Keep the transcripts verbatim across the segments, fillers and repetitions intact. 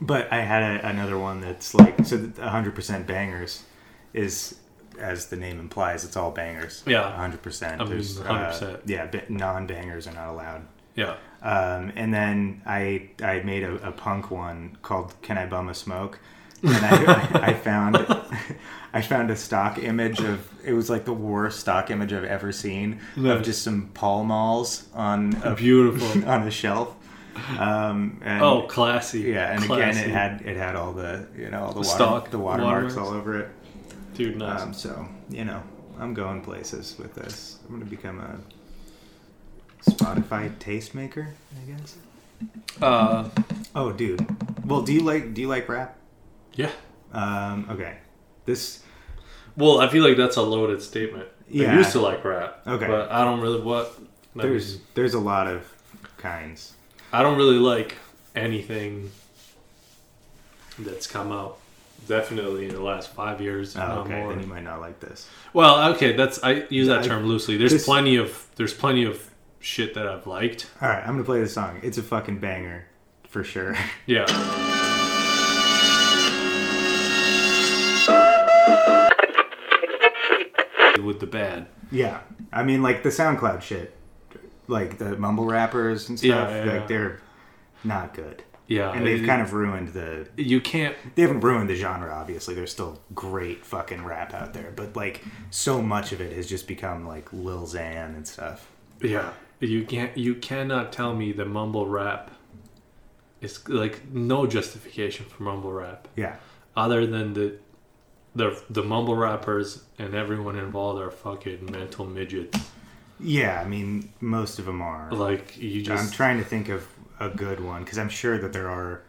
But I had a, another one that's like, so one hundred percent bangers is, as the name implies, it's all bangers. Yeah. one hundred percent. I mean, There's, one hundred percent. Uh, yeah, non-bangers are not allowed. Yeah. Um, and then I I made a, a punk one called Can I Bum a Smoke? And I, I found I found a stock image of, it was like the worst stock image I've ever seen, nice. Of just some Pall Malls on a, beautiful on a shelf. Um, and, oh, classy! Yeah, and classy. Again, it had it had all the you know all the, the water, stock the watermarks all over it. Dude, nice. Um, so you know, I'm going places with this. I'm gonna become a Spotify tastemaker, I guess. Uh oh, dude. Well, do you like do you like rap? Yeah. Um, okay. This. Well, I feel like that's a loaded statement. Yeah. I used to like rap. Okay. But I don't really what. There's means. There's a lot of kinds. I don't really like anything that's come out definitely in the last five years. Oh, okay. More. Then you might not like this. Well, okay. That's I use that I, term loosely. There's this, plenty of there's plenty of shit that I've liked. All right, I'm gonna play this song. It's a fucking banger for sure. Yeah. With the bad. Yeah. I mean, like the SoundCloud shit. Like the mumble rappers and stuff. Yeah, yeah, like yeah. They're not good. Yeah. And they've it, kind of ruined the... You can't... They haven't ruined the genre, obviously. There's still great fucking rap out there. But like so much of it has just become like Lil Xan and stuff. Yeah. You can't... You cannot tell me the mumble rap is like no justification for mumble rap. Yeah. Other than the... The the mumble rappers and everyone involved are fucking mental midgets. Yeah, I mean, most of them are. Like, you just... I'm trying to think of a good one, because I'm sure that there are...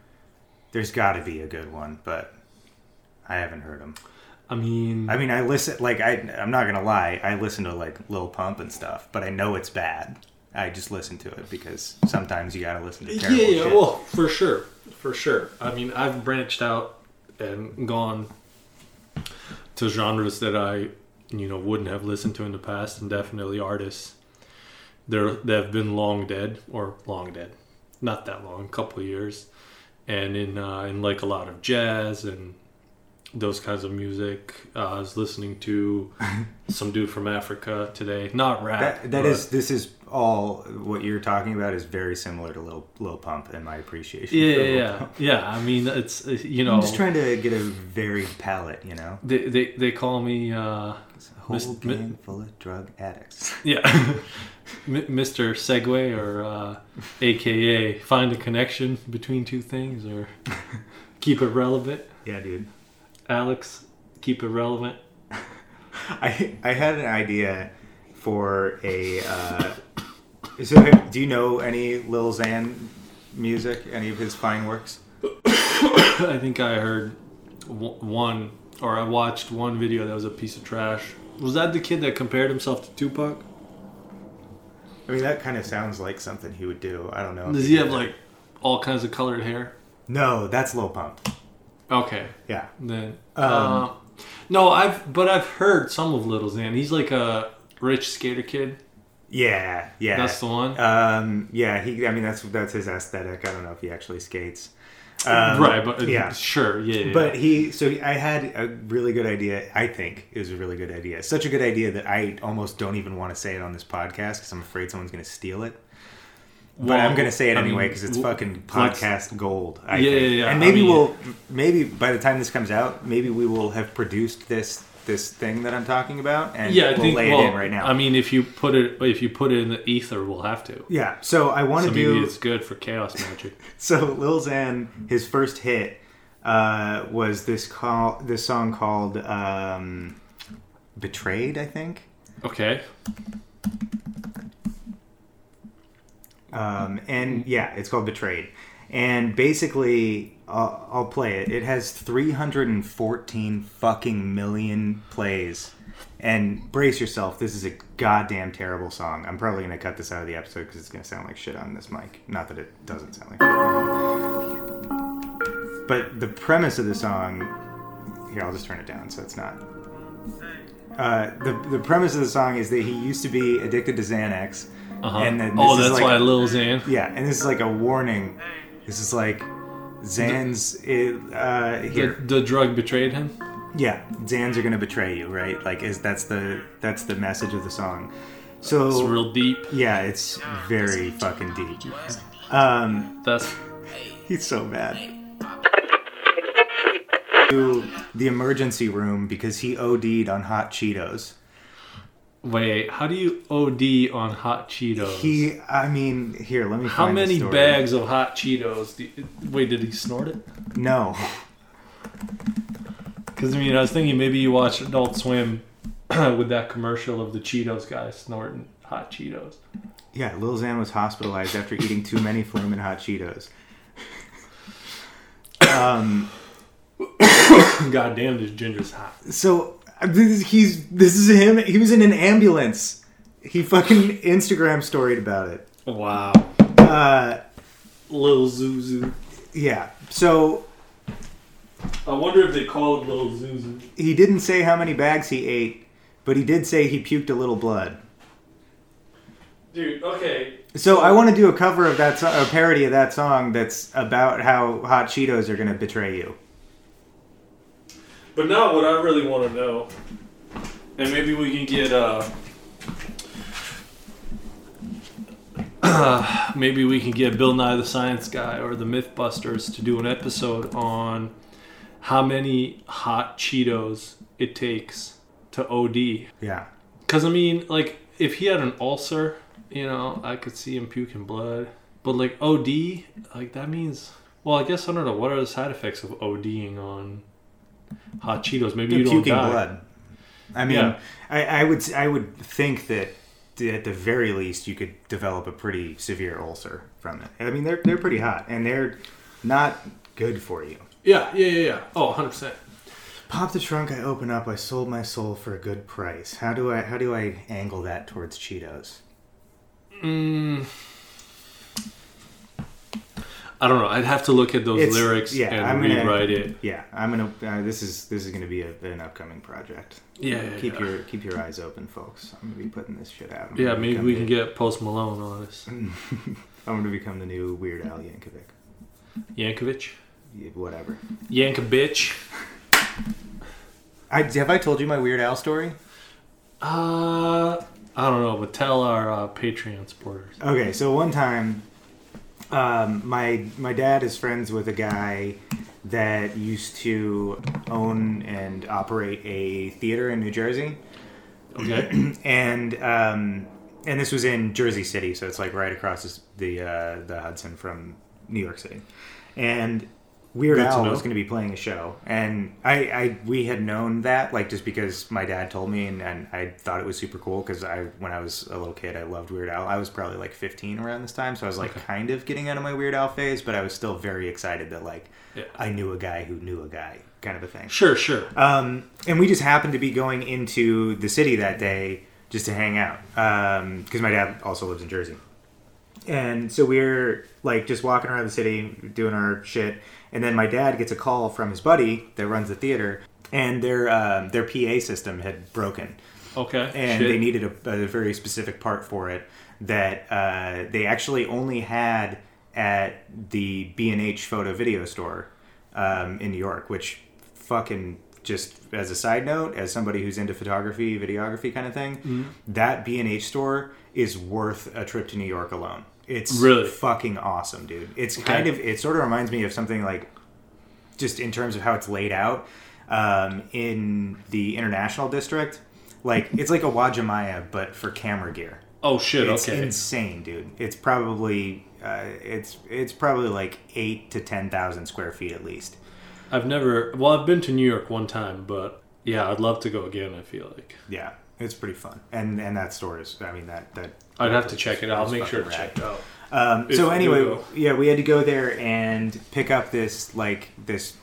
There's got to be a good one, but I haven't heard them. I mean... I mean, I listen... Like, I, I'm not going to lie. I listen to, like, Lil Pump and stuff, but I know it's bad. I just listen to it, because sometimes you got to listen to terrible yeah, yeah, shit. Yeah, well, for sure. For sure. I mean, I've branched out and gone... to genres that I, you know, wouldn't have listened to in the past, and definitely artists they're, that have been long dead or long dead, not that long, a couple of years, and in uh, in like a lot of jazz and those kinds of music. Uh, I was listening to some dude from Africa today, not rap. That, that is this is all what you're talking about is very similar to Lil Lil Pump and my appreciation. Yeah, for Lil yeah, Pump. yeah. I mean, it's you know. I'm just trying to get a varied palette, you know. They they, they call me uh, it's a whole mis- gang mi- full of drug addicts. Yeah, Mister Segway or uh, A K A find a connection between two things or keep it relevant. Yeah, dude. Alex, keep it relevant. I I had an idea for a. Uh, so, do you know any Lil Xan music? Any of his fine works? I think I heard one, or I watched one video that was a piece of trash. Was that the kid that compared himself to Tupac? I mean, that kind of sounds like something he would do. I don't know. Does he, he have like all kinds of colored hair? No, that's Lil Pump. Okay. Yeah. Then, um, uh, no, I've but I've heard some of Lil Xan. He's like a rich skater kid. Yeah, yeah. That's the one. Um, yeah. He. I mean, that's that's his aesthetic. I don't know if he actually skates. Um, right. But yeah. Sure. Yeah. But yeah. he. So I had a really good idea. I think it was a really good idea. Such a good idea that I almost don't even want to say it on this podcast because I'm afraid someone's going to steal it. But well, I'm going to say it anyway because I mean, it's fucking podcast gold. I yeah, think. yeah, yeah. And maybe I mean, we'll, maybe by the time this comes out, maybe we will have produced this this thing that I'm talking about, and yeah, we'll think, lay well, it in right now. I mean, if you put it, if you put it in the ether, we'll have to. Yeah. So I want to so do. Maybe it's good for chaos magic. So Lil Xan, his first hit uh, was this call, this song called um, "Betrayed," I think. Okay. Um, and yeah, it's called Betrayed. And basically, I'll, I'll play it. It has three hundred fourteen fucking million plays. And brace yourself, this is a goddamn terrible song. I'm probably going to cut this out of the episode because it's going to sound like shit on this mic. Not that it doesn't sound like shit. But the premise of the song... Here, I'll just turn it down so it's not... Uh, the, the premise of the song is that he used to be addicted to Xanax... Uh-huh. And then this oh, that's is like, why Lil Xan. Yeah, and this is like a warning. This is like, Xans, the, uh, here. The, the drug betrayed him? Yeah, Xans are gonna betray you, right? Like, is that's the that's the message of the song. So it's real deep. Yeah, it's very fucking deep. Um, that's he's so bad. To the emergency room because he O D'd on hot Cheetos. Wait, how do you O D on hot Cheetos? He, I mean, here, let me How find many bags of hot Cheetos? Do you, wait, did he snort it? No. Because, I mean, I was thinking maybe you watched Adult Swim with that commercial of the Cheetos guy snorting hot Cheetos. Yeah, Lil Xan was hospitalized after eating too many Flamin' Hot Cheetos. um, God damn, this ginger's hot. So... This, he's this is him. He was in an ambulance. He fucking Instagram storied about it. Wow. Uh, Lil Zuzu. Yeah. So. I wonder if they called Lil Zuzu. He didn't say how many bags he ate, but he did say he puked a little blood. Dude. Okay. So I want to do a cover of that, so- a parody of that song that's about how hot Cheetos are gonna betray you. But now what I really want to know, and maybe we can get, uh, uh, maybe we can get Bill Nye the Science Guy or the Mythbusters to do an episode on how many hot Cheetos it takes to O D. Yeah. Because, I mean, like, if he had an ulcer, you know, I could see him puking blood. But, like, O D, like, that means, well, I guess, I don't know, what are the side effects of ODing on... hot Cheetos? Maybe They're you don't puking die. Blood. I mean, yeah. I, I would I would think that at the very least you could develop a pretty severe ulcer from it. I mean, they're they're pretty hot and they're not good for you. Yeah, yeah, yeah, yeah. Oh, one hundred percent. Pop the trunk I open up. I sold my soul for a good price. How do I how do I angle that towards Cheetos? Mm. I don't know. I'd have to look at those it's, lyrics yeah, and I'm rewrite gonna, it. Yeah, I'm gonna. Uh, this is this is gonna be a, an upcoming project. Yeah, yeah keep yeah. your keep your eyes open, folks. I'm gonna be putting this shit out. I'm yeah, maybe we the, can get Post Malone on this. I'm gonna become the new Weird Al Yankovic. Yankovic, yeah, whatever. Yankovic. I have I told you my Weird Al story? Uh, I don't know, but tell our uh, Patreon supporters. Okay, so one time. Um, my my dad is friends with a guy that used to own and operate a theater in New Jersey. Okay. and um, and this was in Jersey City, so it's like right across the uh, the Hudson from New York City. And Weird Al was going to be playing a show, and I, I we had known that like just because my dad told me, and, and I thought it was super cool because I when I was a little kid I loved Weird Al. I was probably like fifteen around this time, so I was like okay. kind of getting out of my Weird Al phase, but I was still very excited that like yeah. I knew a guy who knew a guy kind of a thing. Sure, sure. Um, and we just happened to be going into the city that day just to hang out um, because my dad also lives in Jersey, and so we're like just walking around the city doing our shit. And then my dad gets a call from his buddy that runs the theater, and their um, their P A system had broken. Okay. And shit. They needed a, a very specific part for it that uh, they actually only had at the B and H photo video store um, in New York, which fucking just as a side note, as somebody who's into photography, videography kind of thing, mm-hmm. that B and H store is worth a trip to New York alone. It's really fucking awesome, dude. It's okay. kind of, it sort of reminds me of something like, just in terms of how it's laid out, um, in the international district. Like, it's like a Wajimaya, but for camera gear. Oh shit, it's okay. It's insane, dude. It's probably, uh, it's, it's probably like eight to ten thousand square feet at least. I've never, well, I've been to New York one time, but yeah, I'd love to go again, I feel like. Yeah, it's pretty fun. And, and that store is, I mean, that, that. I'd have to check it out. I'll make sure to check it out. Um, so anyway, we yeah, we had to go there and pick up this like this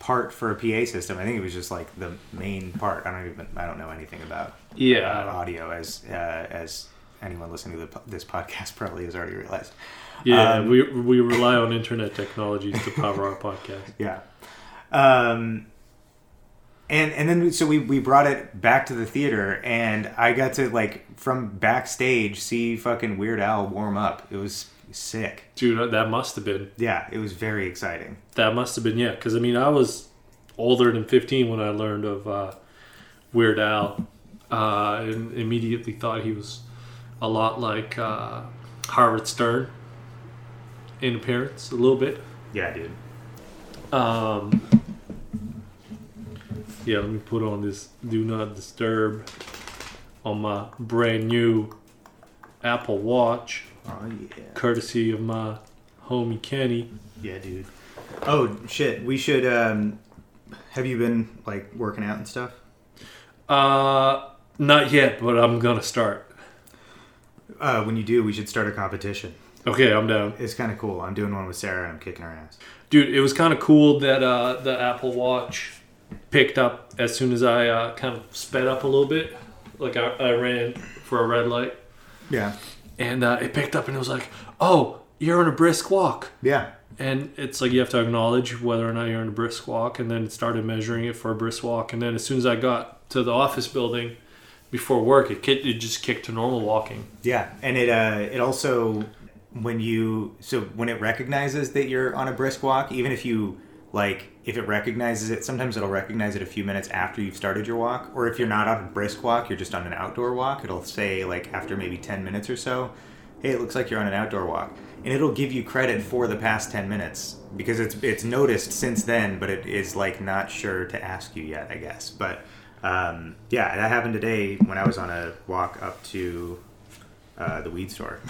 part for a P A system. I think it was just like the main part. I don't even I don't know anything about yeah uh, audio as uh, as anyone listening to the, this podcast probably has already realized. Yeah, um, we we rely on internet technologies to power our podcast. Yeah. Um, And and then so we, we brought it back to the theater, and I got to like from backstage see fucking Weird Al warm up. It was Sick. Dude, that must have been. Yeah, it was very exciting. That must have been, yeah. Because, I mean, I was older than fifteen when I learned of uh, Weird Al. Uh, and immediately thought he was a lot like uh, Howard Stern in appearance, a little bit. Yeah, dude. Um, yeah, let me put on this Do Not Disturb on my brand new Apple Watch. Oh, yeah. Courtesy of my homie Kenny. Yeah, dude. Oh, shit. We should, um, have you been, like, working out and stuff? Uh... Not yet, but I'm going to start. Uh, when you do, we should start a competition. Okay, I'm down. It's kind of cool. I'm doing one with Sarah and I'm kicking her ass. Dude, it was kind of cool that uh, the Apple Watch picked up as soon as I uh, kind of sped up a little bit. Like I, I ran for a red light. Yeah. And uh, it picked up and it was like, oh, you're on a brisk walk. Yeah. And it's like you have to acknowledge whether or not you're on a brisk walk. And then it started measuring it for a brisk walk. And then as soon as I got to the office building... Before work, it it just kicked to normal walking. Yeah, and it uh, it also when you so when it recognizes that you're on a brisk walk, even if you like if it recognizes it, sometimes it'll recognize it a few minutes after you've started your walk, or if you're not on a brisk walk, you're just on an outdoor walk. It'll say like after maybe ten minutes or so, hey, it looks like you're on an outdoor walk, and it'll give you credit for the past ten minutes because it's it's noticed since then, but it is like not sure to ask you yet, I guess, but. Um, yeah, that happened today when I was on a walk up to uh, the weed store.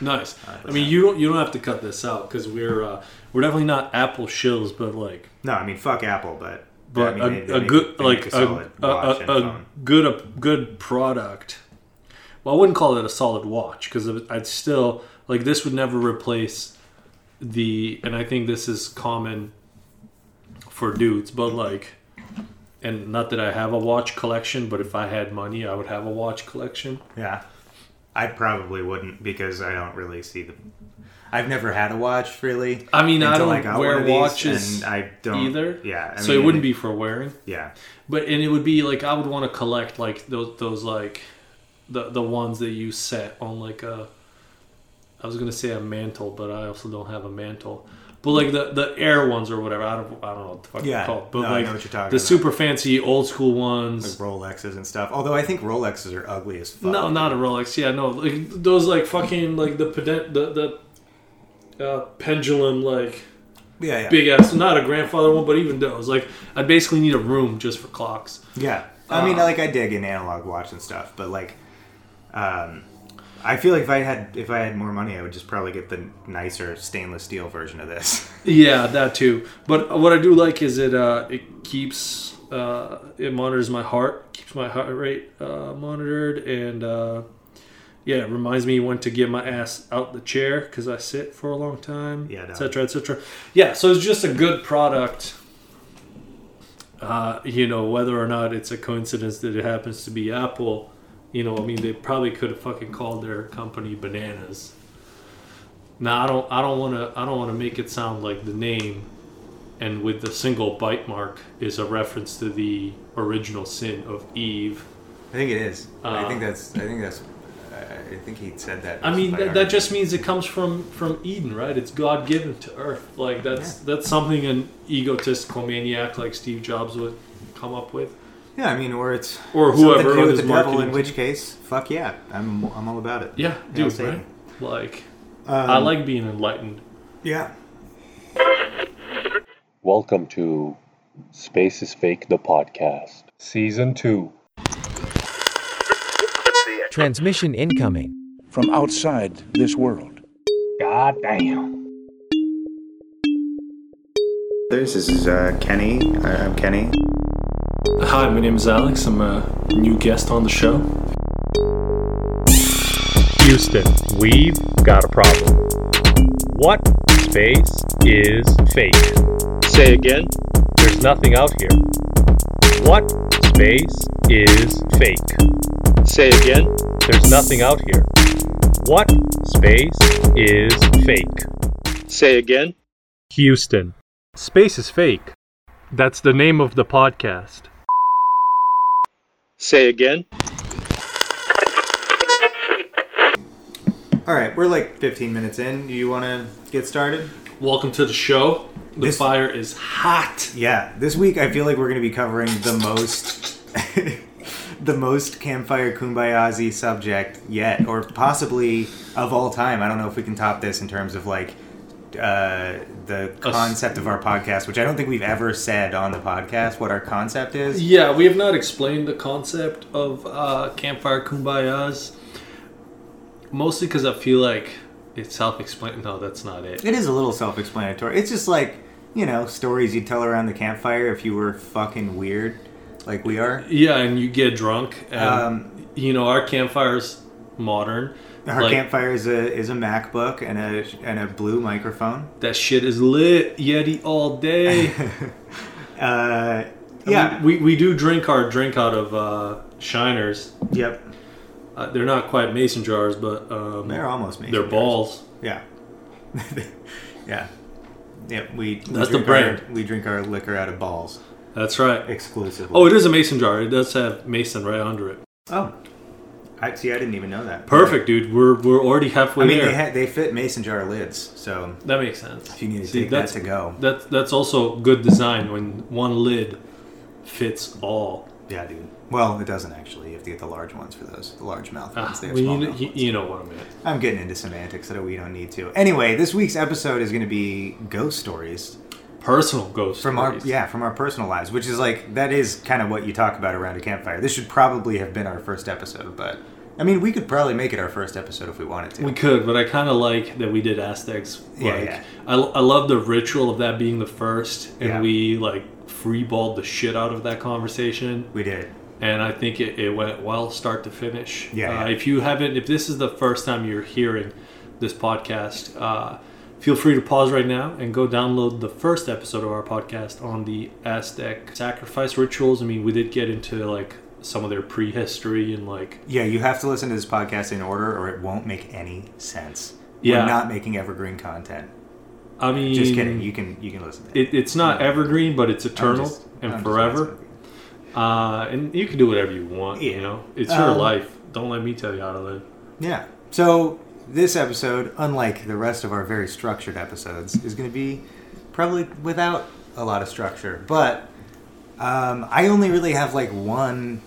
Nice. Uh, I mean, you don't you don't have to cut this out because we're uh, we're definitely not Apple shills, but like no, I mean fuck Apple, but but I mean, a, they, they a make, good like a, a, a, a, a good a good product. Well, I wouldn't call it a solid watch because I'd still like this would never replace the, and I think this is common for dudes, but like. And not that I have a watch collection, but if I had money, I would have a watch collection. Yeah. I probably wouldn't because I don't really see the... I've never had a watch, really. I mean, I don't wear watches and I don't, either. Yeah. I so mean, it wouldn't be for wearing. Yeah. But, and it would be, like, I would want to collect, like, those, those like, the the ones that you set on, like, a... I was going to say a mantle, but I also don't have a mantle. But like the, the air ones or whatever, I don't I don't know what the fuck yeah. they're called. But no, like I know what you're talking the about. Super fancy old school ones, like Rolexes and stuff. Although I think Rolexes are ugly as fuck. No, not a Rolex. Yeah, no, like those like fucking like the the the uh, pendulum like yeah, yeah. big ass. Not a grandfather one, but even those. Like I basically need a room just for clocks. Yeah, I uh, mean like I dig in analog watch and stuff, but like. Um, I feel like if I had if I had more money, I would just probably get the nicer stainless steel version of this. Yeah, that too. But what I do like is it uh, it keeps uh, it monitors my heart, keeps my heart rate uh, monitored, and uh, yeah, it reminds me when to get my ass out the chair because I sit for a long time, yeah, et cetera, et cetera. Yeah, so it's just a good product. Uh, you know, whether or not it's a coincidence that it happens to be Apple. You know, I mean, they probably could have fucking called their company Bananas. Now, I don't, I don't want to, I don't want to make it sound like the name, and with the single bite mark is a reference to the original sin of Eve. I think it is. Uh, I think that's. I think that's. I think he said that. I mean, that, that just means it comes from, from Eden, right? It's God given to Earth. Like that's yeah. that's something an egotistical maniac like Steve Jobs would come up with. Yeah, I mean, or it's or whoever with the devil. In which case, fuck yeah, I'm I'm all about it. Yeah, you dude, right? Like, um, I like being enlightened. Yeah. Welcome to Space is Fake, the podcast, season two. Transmission incoming from outside this world. God damn. This is uh, Kenny. I'm Kenny. Hi, my name is Alex. I'm a new guest on the show. Houston, we've got a problem. What space is fake? Say again? There's nothing out here. What space is fake? Say again? There's nothing out here. What space is fake? Say again? Houston, space is fake. That's the name of the podcast. Say again. All right, we're like fifteen minutes in. Do you want to get started? Welcome to the show. The this, fire is hot. Yeah, this week I feel like we're going to be covering the most, the most campfire kumbayazi subject yet, or possibly of all time. I don't know if we can top this in terms of like uh, the concept of our podcast, which I don't think we've ever said on the podcast what our concept is. Yeah, we have not explained the concept of uh, campfire kumbayas, mostly because I feel like it's self-explanatory. No, that's not it. It is a little self-explanatory. It's just like, you know, stories you tell around the campfire if you were fucking weird, like we are. Yeah, and you get drunk. And, um, you know, our campfire's modern. Our like, campfire is a is a MacBook and a and a blue microphone. That shit is lit, Yeti all day. uh, yeah, we, we we do drink our drink out of uh, shiners. Yep. Uh, they're not quite mason jars, but um, they're almost mason. They're jars. Balls. Yeah, yeah, yeah. We, we that's the brand. Our, we drink our liquor out of balls. That's right, exclusively. Oh, it is a mason jar. It does have mason right under it. Oh, I see. I didn't even know that. Perfect, right. Dude. We're we're already halfway. I mean, there. They ha- they fit mason jar lids, so that makes sense. If you need to see, take that to go, that's that's also good design when one lid fits all. Yeah, dude. Well, it doesn't actually. You have to get the large ones for those, the large mouth ones. Ah, they have well, small you, mouth you, ones. You know what I mean. I'm getting into semantics that we don't need to. Anyway, this week's episode is going to be ghost stories. Personal ghost from stories. Our, yeah, from our personal lives, which is like, that is kind of what you talk about around a campfire. This should probably have been our first episode, but... I mean, we could probably make it our first episode if we wanted to. We could, but I kind of like that we did Aztecs. Like, yeah, yeah. I, I love the ritual of that being the first, and yeah. we, like... freeballed the shit out of that conversation. We did. And I think it, it went well start to finish. Yeah, uh, yeah. If you haven't, if this is the first time you're hearing this podcast, uh, feel free to pause right now and go download the first episode of our podcast on the Aztec sacrifice rituals. I mean, we did get into like some of their prehistory and like... Yeah, you have to listen to this podcast in order or it won't make any sense. Yeah. We're not making evergreen content. I mean, just kidding. You can you can listen to it. it it's not evergreen, but it's eternal just, and I'm forever. Uh, and you can do whatever you want. Yeah. You know, it's your um, life. Don't let me tell you how to live. Yeah. So this episode, unlike the rest of our very structured episodes, is going to be probably without a lot of structure. But um, I only really have like one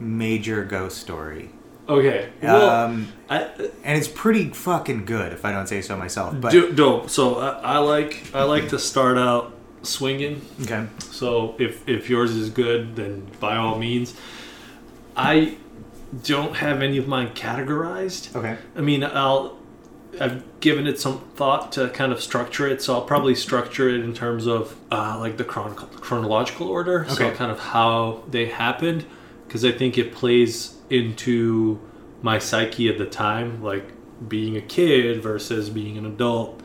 major ghost story. Okay. Well, um, I, uh, and it's pretty fucking good, if I don't say so myself. But do, dope. So I, I like I like to start out swinging. Okay. So if if yours is good, then by all means. I don't have any of mine categorized. Okay. I mean, I'll I've given it some thought to kind of structure it. So I'll probably structure it in terms of uh, like the chron- chronological order. Okay. So kind of how they happened, because I think it plays into my psyche at the time, like being a kid versus being an adult,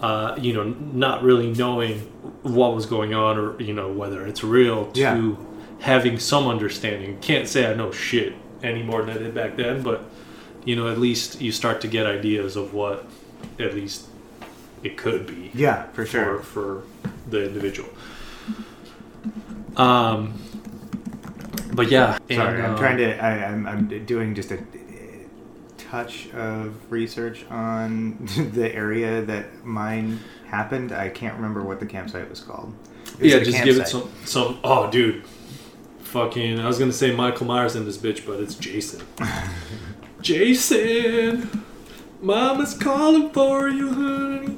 uh, you know, not really knowing what was going on or, you know, whether it's real to yeah. having some understanding. Can't say I know shit any more than I did back then, but, you know, at least you start to get ideas of what at least it could be. Yeah, for sure. For, for the individual. Um... But yeah, sorry, and, uh, I'm trying to. I, I'm, I'm doing just a touch of research on the area that mine happened. I can't remember what the campsite was called. Was yeah, just campsite. Give it some. Some. Oh, dude, fucking. I was gonna say Michael Myers in this bitch, but it's Jason. Jason, Mama's calling for you, honey.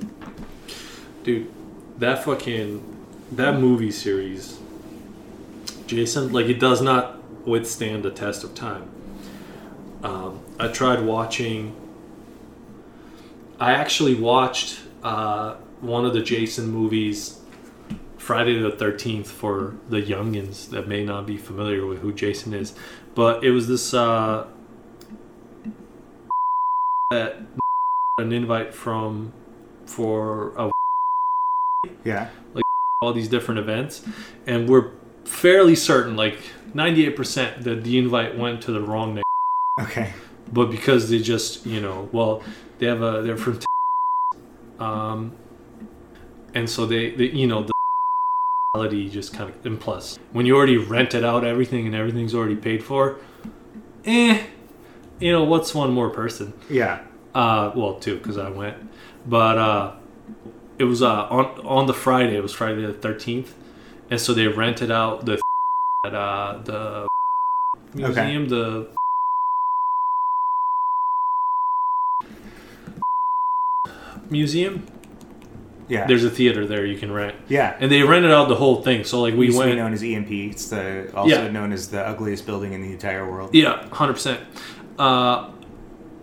Dude, that fucking that movie series. Jason, like, it does not withstand the test of time. Um, I tried watching... I actually watched uh, one of the Jason movies, Friday the thirteenth, for the youngins that may not be familiar with who Jason is. But it was this... Uh, that an invite from... for a... Yeah. Like, all these different events. And we're... fairly certain, like ninety-eight percent, that the invite went to the wrong name. Okay. But because they just, you know, well, they have a, they're from, t- um, and so they, they, you know, the reality just kind of, and plus, when you already rented out everything and everything's already paid for, eh, you know, what's one more person? Yeah. Uh, well, two, because I went. But uh, it was uh, on on the Friday. It was Friday the thirteenth. And so they rented out the at uh, the museum, okay. the museum. Yeah. There's a theater there you can rent. Yeah. And they rented out the whole thing. So, like, we used went. It's known as E M P. It's the, also yeah. known as the ugliest building in the entire world. Yeah, one hundred percent. Uh,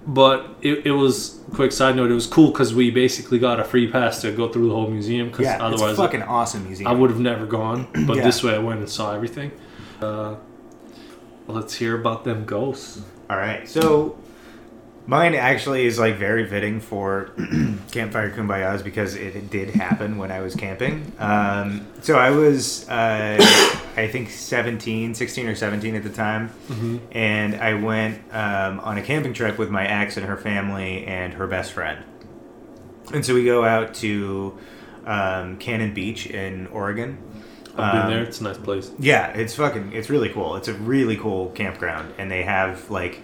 but it, it was, quick side note, it was cool because we basically got a free pass to go through the whole museum. Cause yeah, otherwise it's a fucking awesome museum. I would have never gone. But yeah. this way I went and saw everything. Uh, let's hear about them ghosts. All right. So. Mine actually is, like, very fitting for Campfire Kumbayas because it did happen when I was camping. Um, so I was, uh, I think, seventeen, sixteen or seventeen at the time. Mm-hmm. And I went um, on a camping trip with my ex and her family and her best friend. And so we go out to um, Cannon Beach in Oregon. I've been um, there. It's a nice place. Yeah, it's fucking, it's really cool. It's a really cool campground. And they have, like...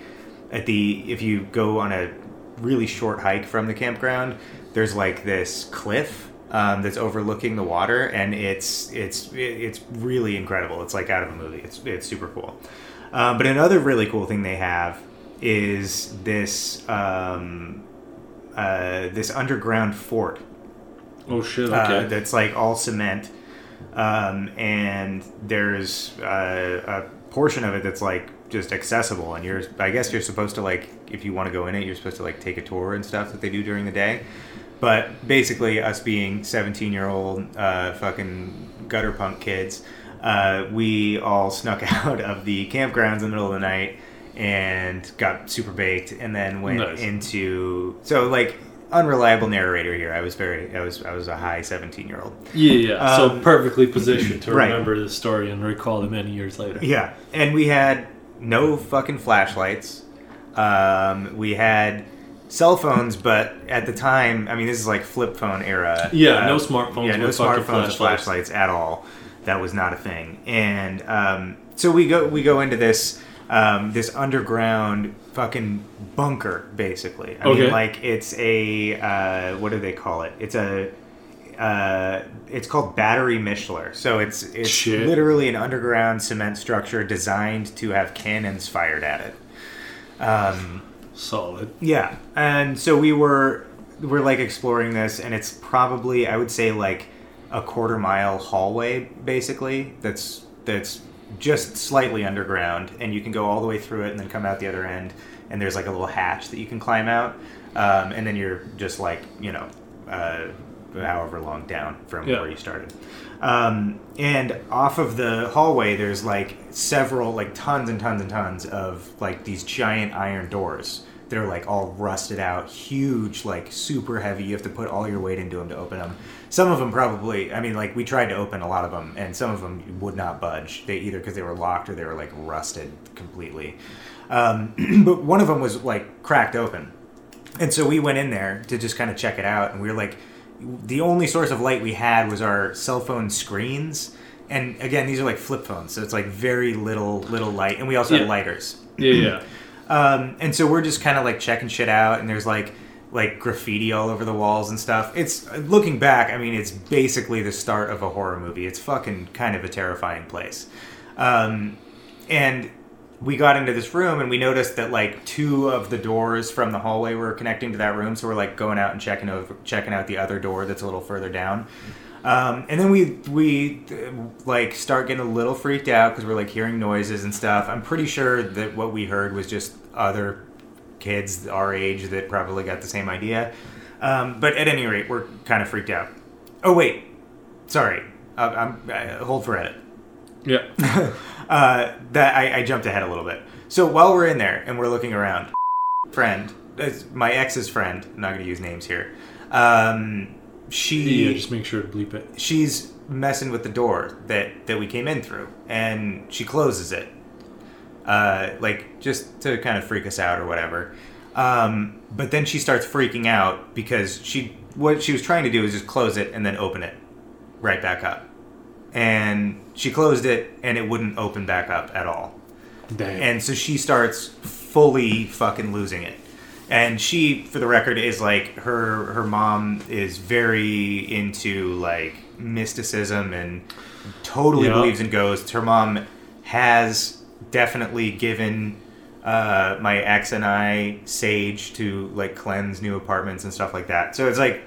At the if you go on a really short hike from the campground, there's like this cliff um, that's overlooking the water, and it's it's it's really incredible. It's like out of a movie. It's it's super cool. Um, but another really cool thing they have is this um, uh, this underground fort. Oh shit! Okay, uh, that's like all cement, um, and there's uh, a portion of it that's like. Just accessible, and you're I guess you're supposed to, like, if you want to go in it, you're supposed to, like, take a tour and stuff that they do during the day. But basically, us being seventeen year old uh fucking gutter punk kids, uh we all snuck out of the campgrounds in the middle of the night and got super baked, and then went nice. into so like unreliable narrator here. I was very, I was, I was a high seventeen-year-old. Yeah, yeah. Um, so perfectly positioned to right. remember this story and recall it many years later. Yeah, and we had no fucking flashlights. Um, we had cell phones, but at the time, I mean, this is like flip phone era. Yeah, uh, no smartphones. Yeah, no smartphones, flashlights. flashlights at all. That was not a thing. And um, so we go, we go into this, um, this underground. Fucking bunker, basically. I okay. mean, like, it's a uh, what do they call it? It's a uh, it's called Battery Mishler. So it's it's Shit. literally an underground cement structure designed to have cannons fired at it. Um, Solid. Yeah, and so we were we're like exploring this, and it's probably I would say like a quarter mile hallway, basically. That's that's. Just slightly underground, and you can go all the way through it and then come out the other end, and there's like a little hatch that you can climb out, um, and then you're just like, you know, uh, however long down from yeah. where you started. Um, and off of the hallway, there's like several, like tons and tons and tons of like these giant iron doors. They're like all rusted out, huge, like super heavy. You have to put all your weight into them to open them. Some of them probably, I mean, like we tried to open a lot of them, and some of them would not budge. They either because they were locked or they were like rusted completely. Um, but one of them was like cracked open. And so we went in there to just kind of check it out. And we were like, the only source of light we had was our cell phone screens. And again, these are like flip phones. So it's like very little, little light. And we also yeah. had lighters. Yeah, yeah. Um, and so we're just kind of like checking shit out, and there's like like graffiti all over the walls and stuff. It's looking back, I mean, it's basically the start of a horror movie. It's fucking kind of a terrifying place. Um, and we got into this room, and we noticed that like two of the doors from the hallway were connecting to that room. So we're like going out and checking over, checking out the other door that's a little further down. Um, and then we, we like, start getting a little freaked out because we're, like, hearing noises and stuff. I'm pretty sure that what we heard was just other kids our age that probably got the same idea. Um, but at any rate, we're kind of freaked out. Oh, wait. Sorry. Uh, I'm, I hold for edit. Yeah. uh, that I, I jumped ahead a little bit. So while we're in there and we're looking around, friend, my ex's friend, I'm not going to use names here, um... She yeah, just make sure to bleep it. She's messing with the door that, that we came in through, and she closes it, uh, like just to kind of freak us out or whatever. Um, but then she starts freaking out because she what she was trying to do is just close it and then open it right back up, and she closed it and it wouldn't open back up at all. Damn. And so she starts fully fucking losing it. And she, for the record, is like her her mom is very into like mysticism and totally yep. believes in ghosts. Her mom has definitely given uh, my ex and I sage to like cleanse new apartments and stuff like that. So it's like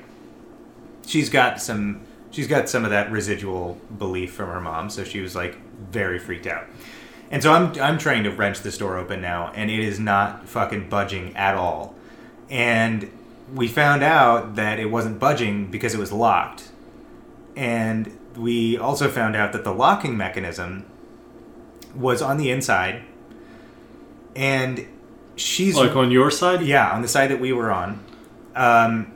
she's got some she's got some of that residual belief from her mom. So she was like very freaked out. And so I'm I'm trying to wrench this door open now, and it is not fucking budging at all. And we found out that it wasn't budging because it was locked. And we also found out that the locking mechanism was on the inside. And she's... Like on your side? Yeah, on the side that we were on. Um,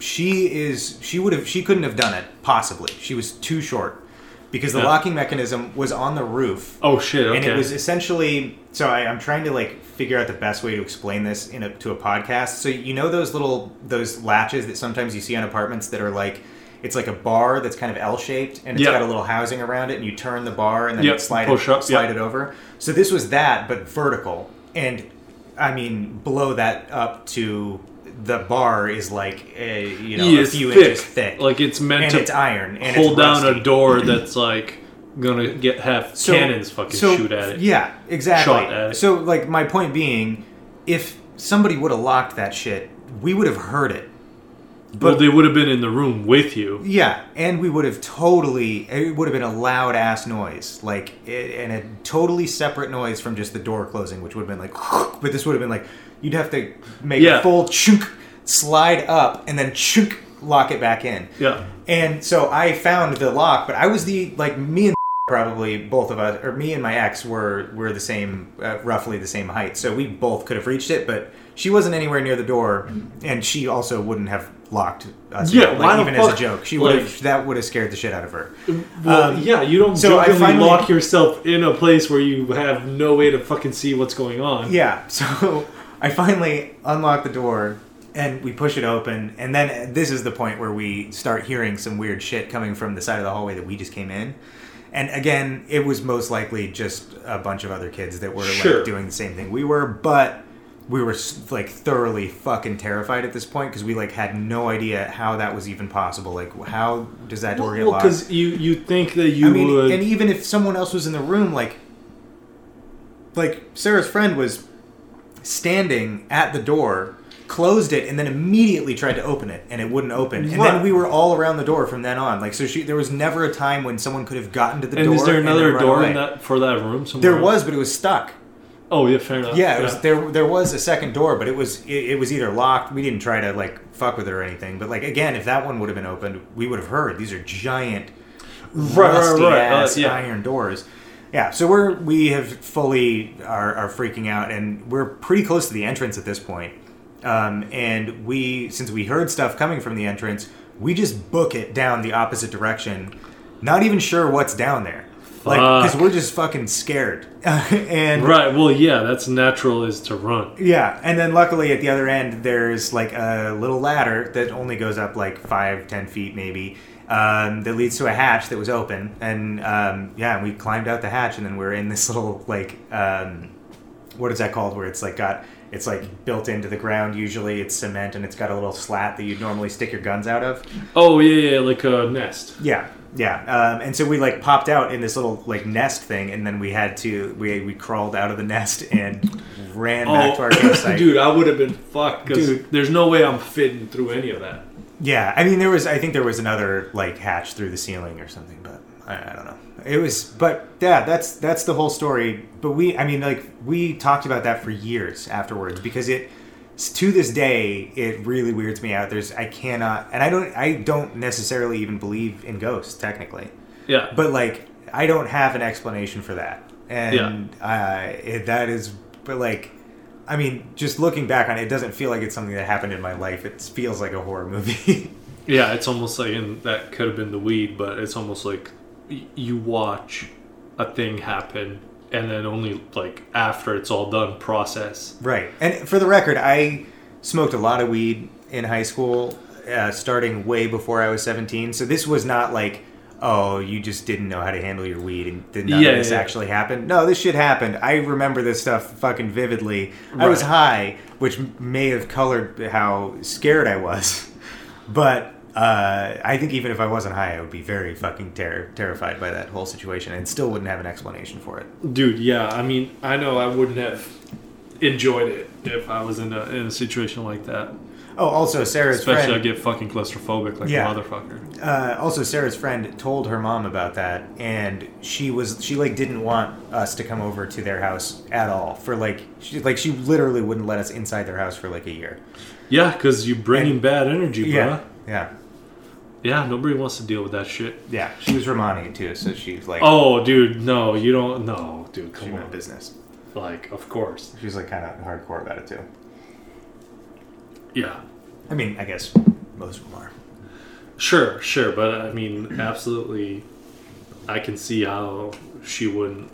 she is... She would have... She couldn't have done it, possibly. She was too short. Because the yeah. locking mechanism was on the roof. Oh, shit, okay. And it was essentially... So I, I'm trying to, like, figure out the best way to explain this in a, to a podcast. So you know those little... Those latches that sometimes you see on apartments that are, like... It's like a bar that's kind of L-shaped, and it's yep. got a little housing around it, and you turn the bar, and then yep. slide, it, slide yep. it over. So this was that, but vertical. And, I mean, blow that up to... The bar is like a, you know yeah, a few thick. inches thick, like it's meant and to it's iron and hold it's down a door that's like gonna get half so, cannons fucking so, shoot at it. Yeah, exactly. Shot at it. So like my point being, if somebody would have locked that shit, we would have heard it. But well, they would have been in the room with you. Yeah, and we would have totally. It would have been a loud ass noise, like and a totally separate noise from just the door closing, which would have been like. But this would have been like. You'd have to make yeah. a full chunk, slide up, and then chunk, lock it back in. Yeah. And so I found the lock, but I was the, like, me and probably both of us, or me and my ex were, were the same, uh, roughly the same height. So we both could have reached it, but she wasn't anywhere near the door, and she also wouldn't have locked us. Yeah, like, why even the fuck? As a joke. She would like, that would have scared the shit out of her. Well, um, yeah, you don't so I finally, lock yourself in a place where you have no way to fucking see what's going on. Yeah, so... I finally unlock the door, and we push it open, and then this is the point where we start hearing some weird shit coming from the side of the hallway that we just came in. And again, it was most likely just a bunch of other kids that were sure. like doing the same thing we were, but we were like thoroughly fucking terrified at this point because we like had no idea how that was even possible. Like, how does that door well, get locked? Well, because you you think that you I mean, would, and even if someone else was in the room, like, like Sarah's friend was. Standing at the door, closed it, and then immediately tried to open it, and it wouldn't open. And right. then we were all around the door from then on. Like, so she, there was never a time when someone could have gotten to the and door. And is there another door in that, for that room somewhere? There was, but it was stuck. Oh, yeah, fair enough. Yeah, it yeah. was, there there was a second door, but it was it, it was either locked. We didn't try to, like, fuck with it or anything. But, like, again, if that one would have been opened, we would have heard. These are giant, right, rusty-ass right, right. uh, yeah. iron doors. Yeah, so we're we have fully are, are freaking out, and we're pretty close to the entrance at this point. Um, and we, since we heard stuff coming from the entrance, we just book it down the opposite direction. Not even sure what's down there, like because we're just fucking scared. and right, well, yeah, that's natural is to run. Yeah, and then luckily at the other end there's like a little ladder that only goes up like five, ten feet maybe. Um, that leads to a hatch that was open, and um, yeah, and we climbed out the hatch, and then we were in this little like, um, what is that called? Where it's like got, it's like built into the ground. Usually, it's cement, and it's got a little slat that you'd normally stick your guns out of. Oh yeah, yeah, like a nest. Yeah, yeah. Um, and so we like popped out in this little like nest thing, and then we had to we we crawled out of the nest and ran oh, back to our campsite. Dude, I would have been fucked. Dude, there's no way I'm fitting through any of that. Yeah, I mean, there was. I think there was another like hatch through the ceiling or something, but I, I don't know. It was, but yeah, that's that's the whole story. But we, I mean, like we talked about that for years afterwards because it, to this day, it really weirds me out. There's, I cannot, and I don't, I don't necessarily even believe in ghosts technically. Yeah. But like, I don't have an explanation for that, and yeah. uh, it, that is, but like. I mean, just looking back on it, it doesn't feel like it's something that happened in my life. It feels like a horror movie. yeah, it's almost like, and that could have been the weed, but it's almost like you watch a thing happen and then only, like, after it's all done, process. Right. And for the record, I smoked a lot of weed in high school, uh, starting way before I was seventeen. So this was not like... oh, you just didn't know how to handle your weed and did none yeah, of this yeah, actually yeah. happen. No, this shit happened. I remember this stuff fucking vividly. Right. I was high, which may have colored how scared I was. But uh, I think even if I wasn't high, I would be very fucking ter- terrified by that whole situation and still wouldn't have an explanation for it. Dude, yeah. I mean, I know I wouldn't have enjoyed it if I was in a, in a situation like that. Oh, also Sarah's Especially friend... Especially I get fucking claustrophobic like yeah. a motherfucker. Uh, also, Sarah's friend told her mom about that, and she was... She, like, didn't want us to come over to their house at all for, like... She, like, she literally wouldn't let us inside their house for, like, a year. Yeah, because you're bringing and, bad energy, yeah, bro. Yeah. Yeah, nobody wants to deal with that shit. Yeah, she was Romani, too, so she's like... Oh, dude, no, you don't... No, dude, come she on. She meant business. Like, of course. She was, like, kind of hardcore about it, too. Yeah. I mean, I guess most of them are. Sure, sure. But, I mean, absolutely, I can see how she wouldn't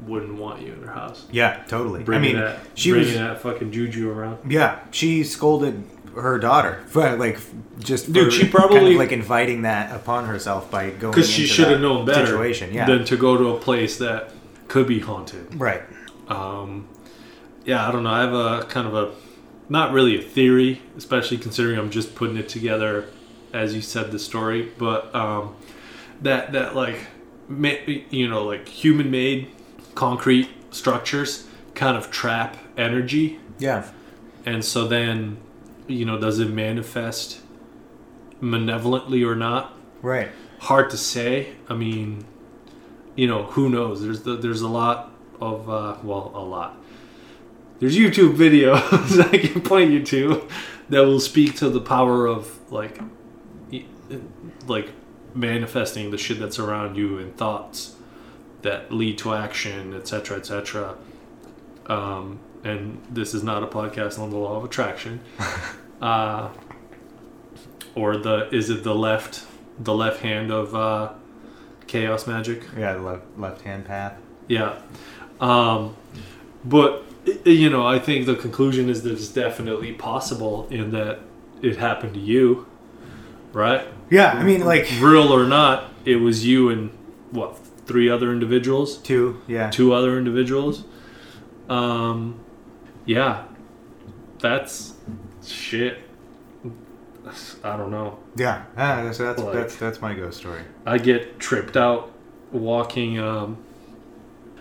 wouldn't want you in her house. Yeah, totally. Bringing I mean, that, she bringing was... that fucking juju around. Yeah. She scolded her daughter for, like, just for Dude, she probably, kind of, like, inviting that upon herself by going into that situation. Because she should have known better yeah. than to go to a place that could be haunted. Right. Um. Yeah, I don't know. I have a kind of a... Not really a theory, especially considering I'm just putting it together as you said the story, but um, that, that like, ma- you know, like human-made concrete structures kind of trap energy. Yeah. And so then, you know, does it manifest malevolently or not? Right. Hard to say. I mean, you know, who knows? There's the, there's a lot of, uh, well, a lot. There's YouTube videos I can point you to that will speak to the power of like, like manifesting the shit that's around you and thoughts that lead to action, et cetera, et cetera. Um, and this is not a podcast on the law of attraction, uh, or the is it the left the left hand of uh, chaos magic? Yeah, the left left hand path. Yeah, um, but. You know, I think the conclusion is that it's definitely possible in that it happened to you, right? Yeah, I mean, like... Real or not, it was you and, what, three other individuals? Two, yeah. Two other individuals. Um, yeah. That's... Shit. I don't know. Yeah, ah, that's, that's, like, that's, that's my ghost story. I get tripped out walking... Um,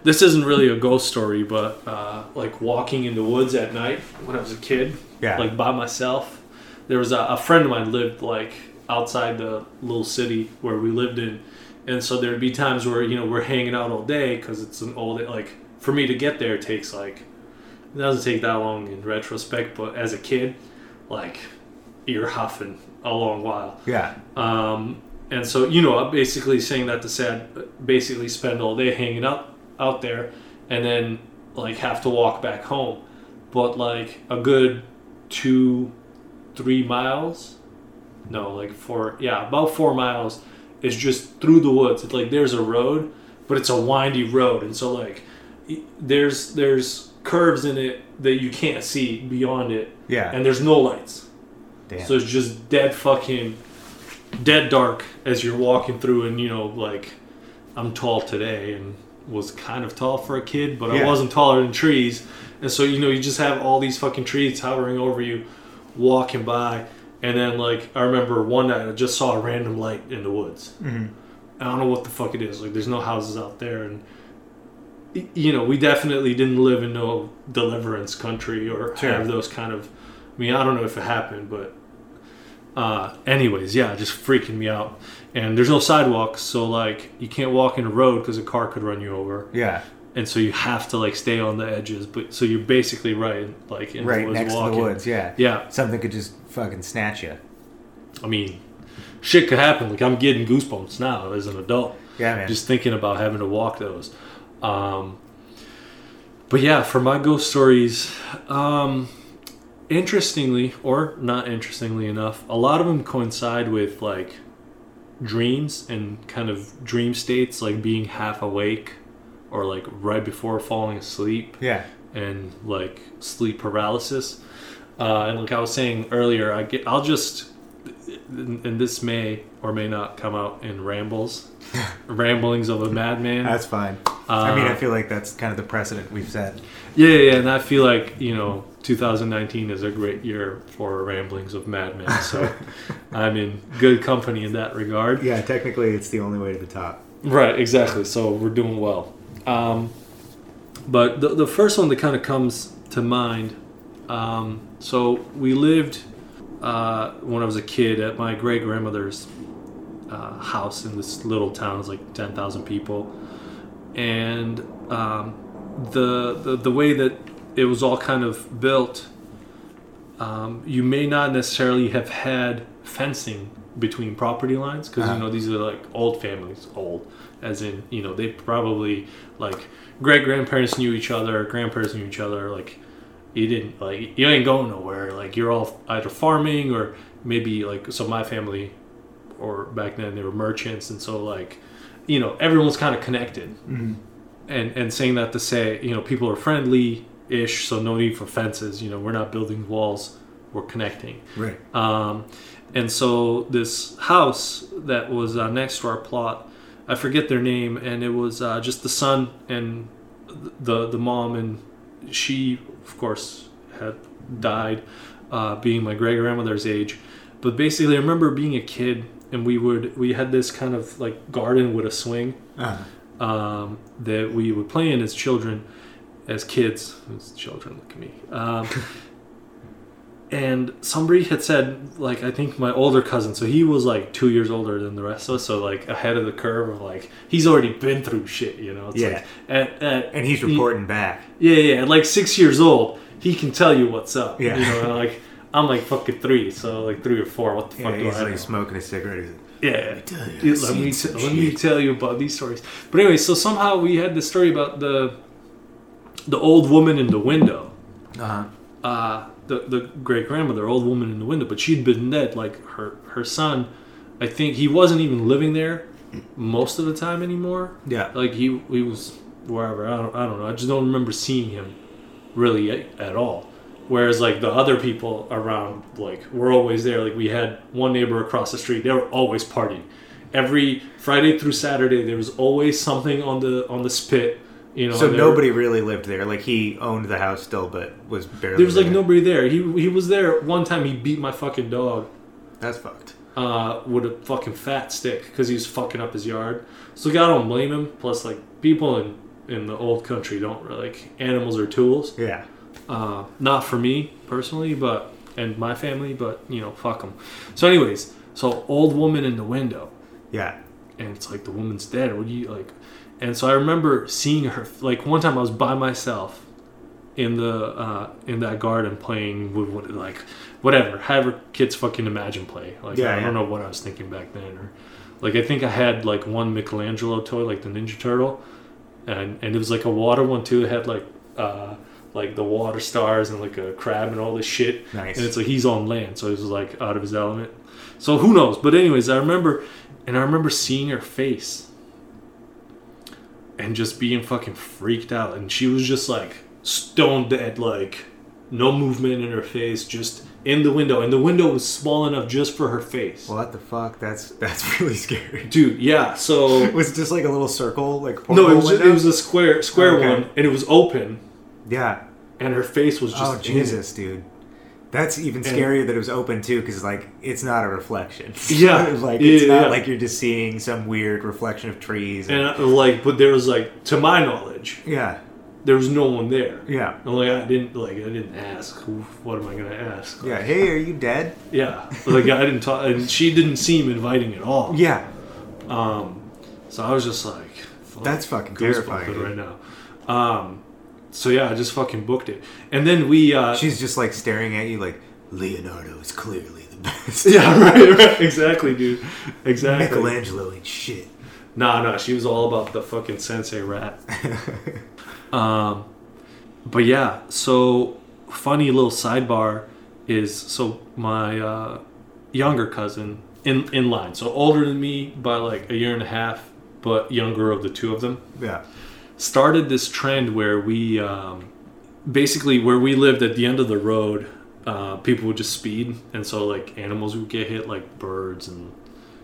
This isn't really a ghost story, but uh, like walking in the woods at night when I was a kid, yeah. like by myself. There was a, a friend of mine lived like outside the little city where we lived in. And so there'd be times where, you know, we're hanging out all day because it's an old, like for me to get there takes like, it doesn't take that long in retrospect, but as a kid, like you're huffing a long while. Yeah. Um, and so, you know, I'm basically saying that to say I basically spend all day hanging out. out there and then like have to walk back home, but like a good two three miles, no like four yeah about four miles is just through the woods. It's like there's a road, but it's a windy road, and so like there's there's curves in it that you can't see beyond it, yeah and there's no lights. Damn. So it's just dead fucking dead dark as you're walking through. And you know, like I'm tall today and was kind of tall for a kid, but yeah. I wasn't taller than trees. And so, you know, you just have all these fucking trees towering over you, walking by. And then, like, I remember one night I just saw a random light in the woods. Mm-hmm. I don't know what the fuck it is. Like, there's no houses out there. And, you know, we definitely didn't live in no deliverance country or sure. have those kind of... I mean, I don't know if it happened, but... Uh, anyways, yeah, just freaking me out. And there's no sidewalks, so like you can't walk in a road because a car could run you over. Yeah. And so you have to like stay on the edges, but so you're basically right, like in right the woods, next walking. to the woods. Yeah. Yeah. Something could just fucking snatch you. I mean, shit could happen. Like I'm getting goosebumps now as an adult. Yeah, man. Just thinking about having to walk those. Um, but yeah, for my ghost stories, um, interestingly, or not interestingly enough, a lot of them coincide with like dreams and kind of dream states, like being half awake or like right before falling asleep. Yeah. And like sleep paralysis. Uh, and like I was saying earlier, I get, I'll just, and this may or may not come out in rambles, ramblings of a madman. That's fine. Uh, I mean, I feel like that's kind of the precedent we've set. Yeah, yeah, and I feel like, you know, two thousand nineteen is a great year for ramblings of madmen. So I'm in good company in that regard. Yeah, technically it's the only way to the top. Right, exactly. So we're doing well. Um, but the, the first one that kind of comes to mind, um, so we lived... Uh, when I was a kid at my great-grandmother's uh, house in this little town. It's like ten thousand people. And um, the, the the way that it was all kind of built, um, you may not necessarily have had fencing between property lines because, uh-huh. you know, these are like old families, old. As in, you know, they probably, like, great-grandparents knew each other, grandparents knew each other, like... You didn't like you ain't going nowhere. Like you're all either farming or maybe like so. My family, or back then they were merchants, and so like, you know, everyone's kind of connected. Mm-hmm. And and saying that to say, you know, people are friendly ish, so no need for fences. You know, we're not building walls, we're connecting. Right. Um, and so this house that was uh, next to our plot, I forget their name, and it was uh, just the son and the the mom and. She, of course, had died, uh, being my great grandmother's age. But basically, I remember being a kid, and we would we had this kind of like garden with a swing uh-huh. um, that we would play in as children, as kids. As children, look at me. Um, and somebody had said, like, I think my older cousin. So he was like two years older than the rest of us. So like ahead of the curve of like he's already been through shit, you know. It's yeah. Like, at, at, and he's reporting he, back. Yeah, yeah. At like six years old, he can tell you what's up. Yeah. You know, and like I'm like fucking three, so like three or four. What the yeah, fuck? He's do I like know? Smoking a cigarette. Like, yeah. Let me tell you. Let me, t- let me tell you about these stories. But anyway, so somehow we had this story about the the old woman in the window. Uh-huh. Uh. The, the great-grandmother, old woman in the window, but she'd been dead. Like, her, her son, I think he wasn't even living there most of the time anymore. Yeah. Like, he he was wherever. I don't, I don't know. I just don't remember seeing him really at, at all. Whereas, like, the other people around, like, were always there. Like, we had one neighbor across the street. They were always partying. Every Friday through Saturday, there was always something on the on the spit. You know, so nobody were, really lived there. Like, he owned the house still, but was barely there. Was, like, there. Nobody there. He he was there one time. He beat my fucking dog. That's fucked. Uh, with a fucking fat stick because he was fucking up his yard. So, like, I don't blame him. Plus, like, people in, in the old country don't, like, animals are tools. Yeah. Uh, not for me, personally, but, and my family, but, you know, fuck them. So, anyways, so, old woman in the window. Yeah. And it's like, the woman's dead. What do you, like... And so I remember seeing her, like, one time I was by myself in the uh, in that garden playing with, what, like, whatever. However kids fucking imagine play. Like, yeah, I yeah. don't know what I was thinking back then. Or, like, I think I had, like, one Michelangelo toy, like the Ninja Turtle. And and it was, like, a water one, too. It had, like, uh, like the water stars and, like, a crab and all this shit. Nice. And it's like, he's on land. So he was, like, out of his element. So who knows? But anyways, I remember, and I remember seeing her face. And just being fucking freaked out. And she was just like stone dead, like no movement in her face, just in the window. And the window was small enough just for her face. What the fuck? That's that's really scary. Dude, yeah, so... Was it just like a little circle? Like no, it was, just, it was a square square oh, okay. one, and it was open. Yeah. And her face was just... Oh, Jesus, dude. That's even scarier and, that it was open, too, because, like, it's not a reflection. Yeah. like, it's yeah, not yeah. like you're just seeing some weird reflection of trees. And, and I, like, but there was, like, to my knowledge... Yeah. There was no one there. Yeah. And, like, I didn't, like, I didn't ask. What am I going to ask? Like, yeah, hey, are you dead? Yeah. Like, I didn't talk... And she didn't seem inviting at all. Yeah. Um, so I was just like... Fuck, that's fucking terrifying. Right now. Um... So yeah, I just fucking booked it. And then we... Uh, She's just like staring at you like, Leonardo is clearly the best. Yeah, right, right. Exactly, dude. Exactly. Michelangelo ain't shit. Nah, nah. She was all about the fucking sensei rat. um, But yeah, so funny little sidebar is... So my uh, younger cousin in, in line. So older than me by like a year and a half, but younger of the two of them. Yeah. Started this trend where we um, basically where we lived at the end of the road uh, people would just speed, and so like animals would get hit, like birds and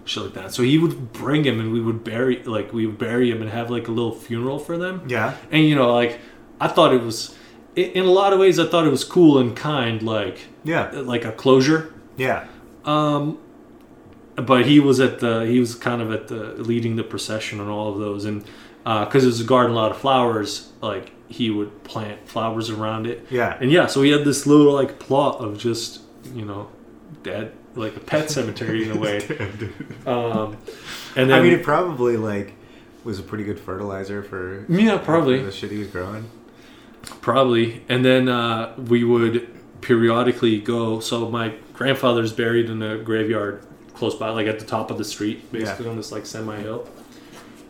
shit like that. So he would bring him, and we would bury, like we would bury him and have like a little funeral for them. Yeah. And you know, like I thought it was, in a lot of ways, I thought it was cool and kind, like yeah, like a closure. Yeah. Um, but he was at the, he was kind of at the leading the procession and all of those, and because uh, it was a garden, a lot of flowers, like he would plant flowers around it. Yeah. And yeah, so he had this little like plot of just, you know, dead, like a pet cemetery in a way. Um, and then, I mean, it probably like was a pretty good fertilizer for yeah, probably for the shit he was growing. Probably. And then uh, we would periodically go. So my grandfather's buried in a graveyard close by, like at the top of the street, basically yeah. on this like semi hill.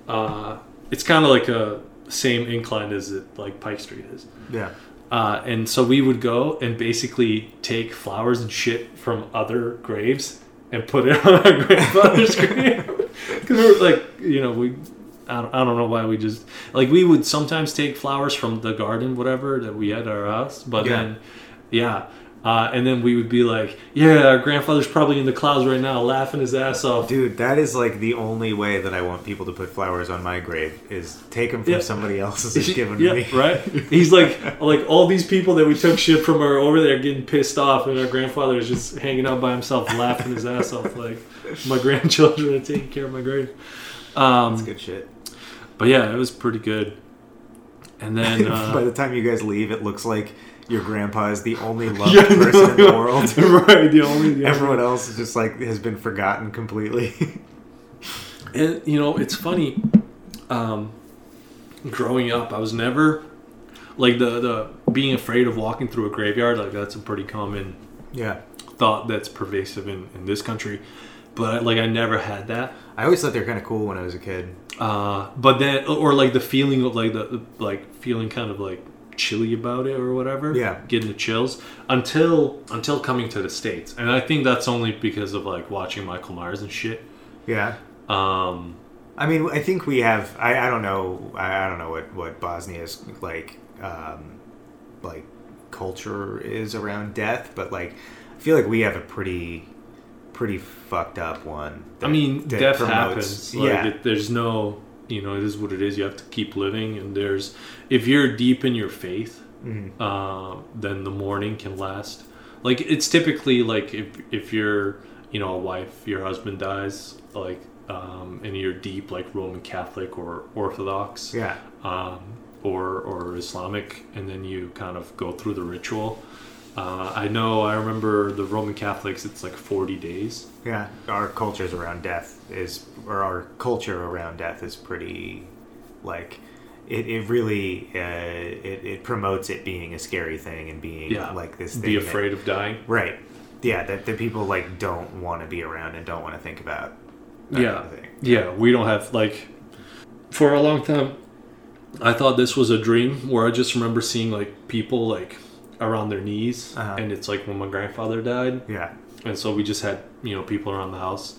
Uh, it's kind of like a same incline as it like Pike Street is. Yeah. Uh, and so we would go and basically take flowers and shit from other graves and put it on our grandfather's grave. Because we were like, you know, we... I don't, I don't know why we just like we would sometimes take flowers from the garden, whatever that we had at our house, but yeah. then yeah uh, and then we would be like, yeah, our grandfather's probably in the clouds right now laughing his ass off. Dude, that is like the only way that I want people to put flowers on my grave, is take them from yeah. somebody else's and give them to yeah, me. Right? He's like like all these people that we took shit from are over there getting pissed off, and our grandfather is just hanging out by himself laughing his ass off, like my grandchildren are taking care of my grave. Um, that's good shit. But yeah, it was pretty good. And then uh, by the time you guys leave, it looks like your grandpa is the only loved yeah, person no, in the world. Right, the only. The Everyone only. else is just like has been forgotten completely. And you know, it's funny. Um, growing up, I was never like the the being afraid of walking through a graveyard. Like that's a pretty common yeah thought that's pervasive in, in this country. But like I never had that. I always thought they were kind of cool when I was a kid. Uh, but then, or like the feeling of like the like feeling kind of like chilly about it or whatever. Yeah, getting the chills until until coming to the States, and I think that's only because of like watching Michael Myers and shit. Yeah. Um, I mean, I think we have. I, I don't know. I, I don't know what what Bosnia's like um, like culture is around death, but like I feel like we have a pretty. pretty fucked up one. That, I mean, death promotes, happens. Like, yeah. It, there's no, you know, it is what it is. You have to keep living. And there's, if you're deep in your faith, mm-hmm. uh, then the mourning can last. Like, it's typically like if, if you're, you know, a wife, your husband dies, like, um, and you're deep, like Roman Catholic or Orthodox, yeah, um, or, or Islamic, and then you kind of go through the ritual. Uh, I know, I remember the Roman Catholics, it's like forty days. Yeah, our cultures around death is, or our culture around death is pretty, like, it, it really, uh, it, it promotes it being a scary thing and being yeah. like this thing. Be afraid that, of dying. Right. Yeah, that, that people, like, don't want to be around and don't want to think about. Yeah. Kind of thing. Yeah, we don't have, like, for a long time, I thought this was a dream where I just remember seeing, like, people, like, around their knees, uh-huh. and it's like when my grandfather died. Yeah, and so we just had, you know, people around the house,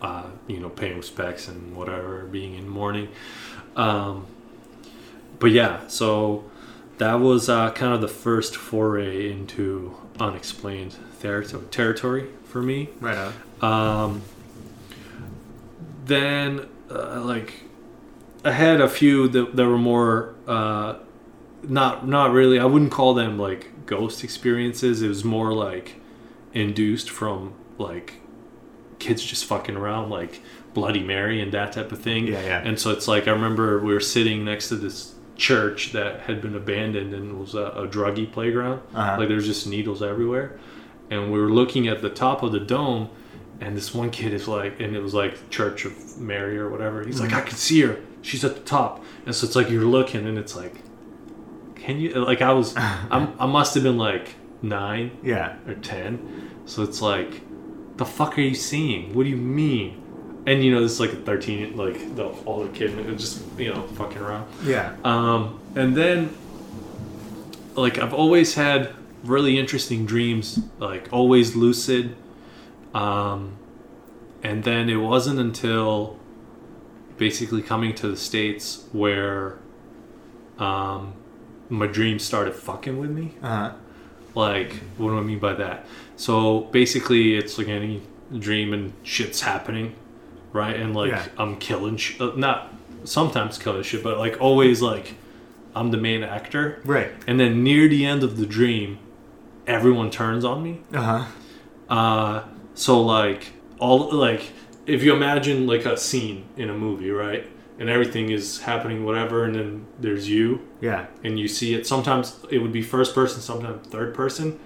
uh, you know, paying respects and whatever, being in mourning. Um, but yeah, so that was uh, kind of the first foray into unexplained ther- territory for me. Right on. Um, then, uh, like, I had a few that, that were more uh, not not really. I wouldn't call them like ghost experiences. It was more like induced from like kids just fucking around, like Bloody Mary and that type of thing. Yeah, yeah. And so it's like I remember we were sitting next to this church that had been abandoned and was a, a druggy playground. Uh-huh. Like there's just needles everywhere, and we were looking at the top of the dome, and this one kid is like, and it was like Church of Mary or whatever. He's mm-hmm. like, I can see her. She's at the top. And so it's like you're looking, and it's like. Can you like I was I'm, I must have been like nine yeah or ten, so it's like the fuck are you seeing, what do you mean? And you know, this is like a thirteen, like the older kid, it was just, you know, fucking around. Yeah. Um and then like I've always had really interesting dreams, like always lucid, um and then it wasn't until basically coming to the States where um my dreams started fucking with me. Uh-huh. Like, what do I mean by that? So basically, it's like any dream and shit's happening, right? And like, yeah. I'm killing sh- not sometimes killing shit, but like always like I'm the main actor, right? And then near the end of the dream, everyone turns on me. Uh-huh. Uh, so like all like if you imagine like a scene in a movie, right? And everything is happening, whatever, and then there's you. Yeah. And you see it. Sometimes it would be first person, sometimes third person.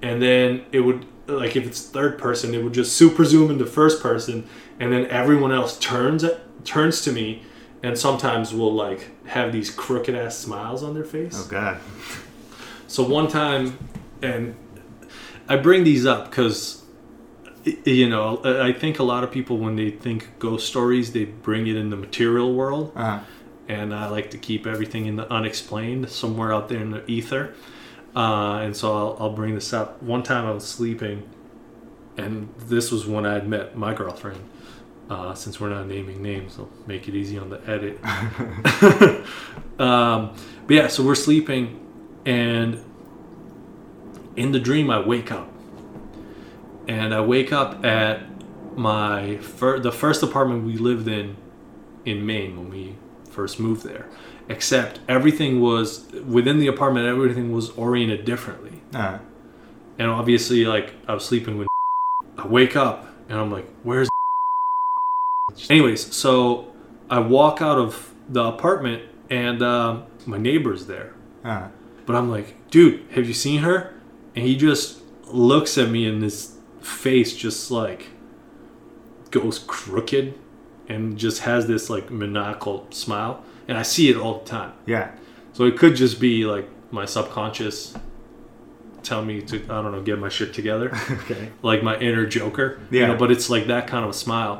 And then it would, like, if it's third person, it would just super zoom into first person. And then everyone else turns turns to me and sometimes will, like, have these crooked-ass smiles on their face. Oh, God. So one time, and I bring these up because... You know, I think a lot of people, when they think ghost stories, they bring it in the material world. Uh-huh. And I like to keep everything in the unexplained, somewhere out there in the ether. Uh, and so I'll, I'll bring this up. One time I was sleeping, and this was when I had met my girlfriend. Uh, since we're not naming names, I'll make it easy on the edit. um, but yeah, so we're sleeping, and in the dream I wake up. And I wake up at my fir- the first apartment we lived in in Maine when we first moved there. Except everything was, within the apartment, everything was oriented differently. Uh-huh. And obviously, like, I was sleeping with I wake up, and I'm like, where's Anyways, so I walk out of the apartment, and um, my neighbor's there. Uh-huh. But I'm like, dude, have you seen her? And he just looks at me in this... face just like goes crooked and just has this like maniacal smile, and I see it all the time. Yeah. So it could just be like my subconscious tell me to, I don't know, get my shit together. Okay. Like my inner Joker. Yeah. You know, but it's like that kind of a smile.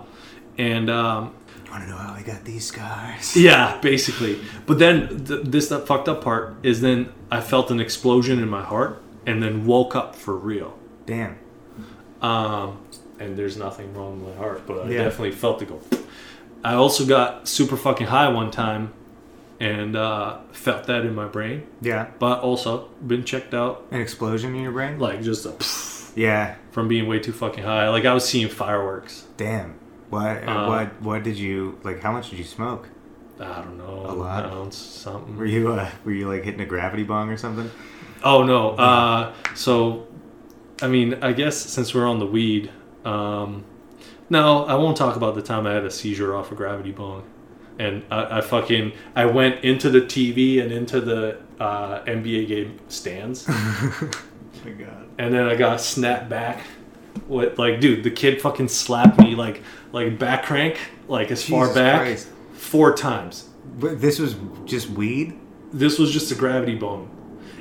And um you want to know how I got these scars? Yeah, basically. But then th- this that fucked up part is then I felt an explosion in my heart and then woke up for real. Damn. Um, and there's nothing wrong with my heart, but I yeah. definitely felt it go. I also got super fucking high one time and uh, felt that in my brain. Yeah. But also been checked out. An explosion in your brain? Like just a pfft. Yeah. From being way too fucking high. Like I was seeing fireworks. Damn. What, um, what, what did you, like how much did you smoke? I don't know. A lot? An ounce, something. Were you, uh, were you like hitting a gravity bong or something? Oh no. Yeah. Uh, so... I mean, I guess since we're on the weed, um, no, I won't talk about the time I had a seizure off a gravity bong. And I, I fucking, I went into the T V and into the uh, N B A game stands. Oh my God. And then I got snapped back. With, like, dude, the kid fucking slapped me, like, like back crank, like as Jesus far back, Christ. four times. But this was just weed? This was just a gravity bong.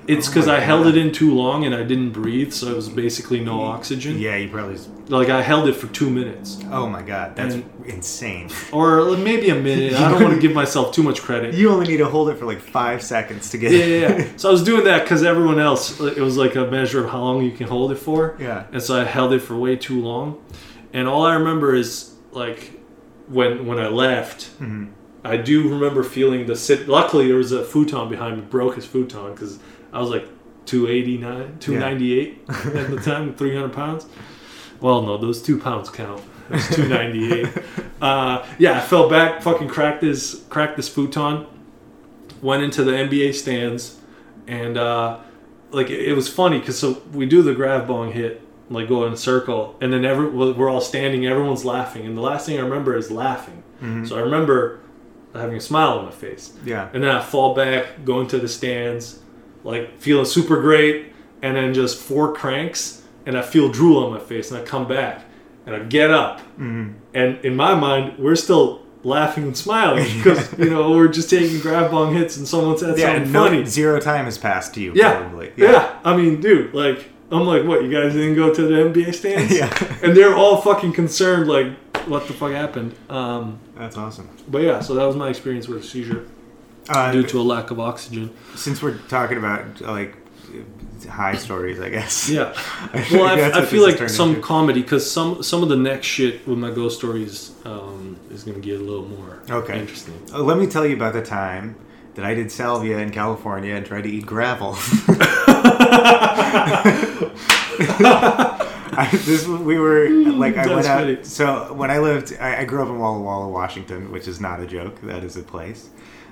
It's because oh I God. held it in too long and I didn't breathe, so it was basically no oxygen. Yeah, you probably... Like, I held it for two minutes. Oh, my God. That's and, insane. Or maybe a minute. I don't want to give myself too much credit. You only need to hold it for, like, five seconds to get yeah, it. Yeah, yeah. So I was doing that because everyone else, it was like a measure of how long you can hold it for. Yeah. And so I held it for way too long. And all I remember is, like, when when I left... Mm-hmm. I do remember feeling the sit... Luckily, there was a futon behind me. Broke his futon because... I was like two eighty-nine, two ninety-eight yeah. at the time, three hundred pounds. Well, no, those two pounds count. It was two ninety-eight. uh, yeah, I fell back, fucking cracked this, cracked this futon, went into the N B A stands, and uh, like it, it was funny because so we do the grav bong hit, like go in a circle, and then every, we're all standing, everyone's laughing, and the last thing I remember is laughing. Mm-hmm. So I remember having a smile on my face. Yeah, and then I fall back, go into the stands. Like, feeling super great, and then just four cranks, and I feel drool on my face, and I come back, and I get up. Mm-hmm. And in my mind, we're still laughing and smiling, because, you know, we're just taking grab bong hits, and someone said yeah, something funny. No, zero time has passed to you, yeah, probably. Yeah. yeah, I mean, dude, like, I'm like, what, you guys didn't go to the N B A stands? Yeah. And they're all fucking concerned, like, what the fuck happened? Um, That's awesome. But yeah, so that was my experience with a seizure. Uh, due to a lack of oxygen. Since we're talking about like high stories, I guess. Yeah. Well, I, I feel like some into. comedy, because some some of the next shit with my ghost stories um, is going to get a little more okay. interesting. Uh, let me tell you about the time that I did salvia in California and tried to eat gravel. I, this we were like I That's went out. Funny. So when I lived, I, I grew up in Walla Walla, Washington, which is not a joke. That is a place.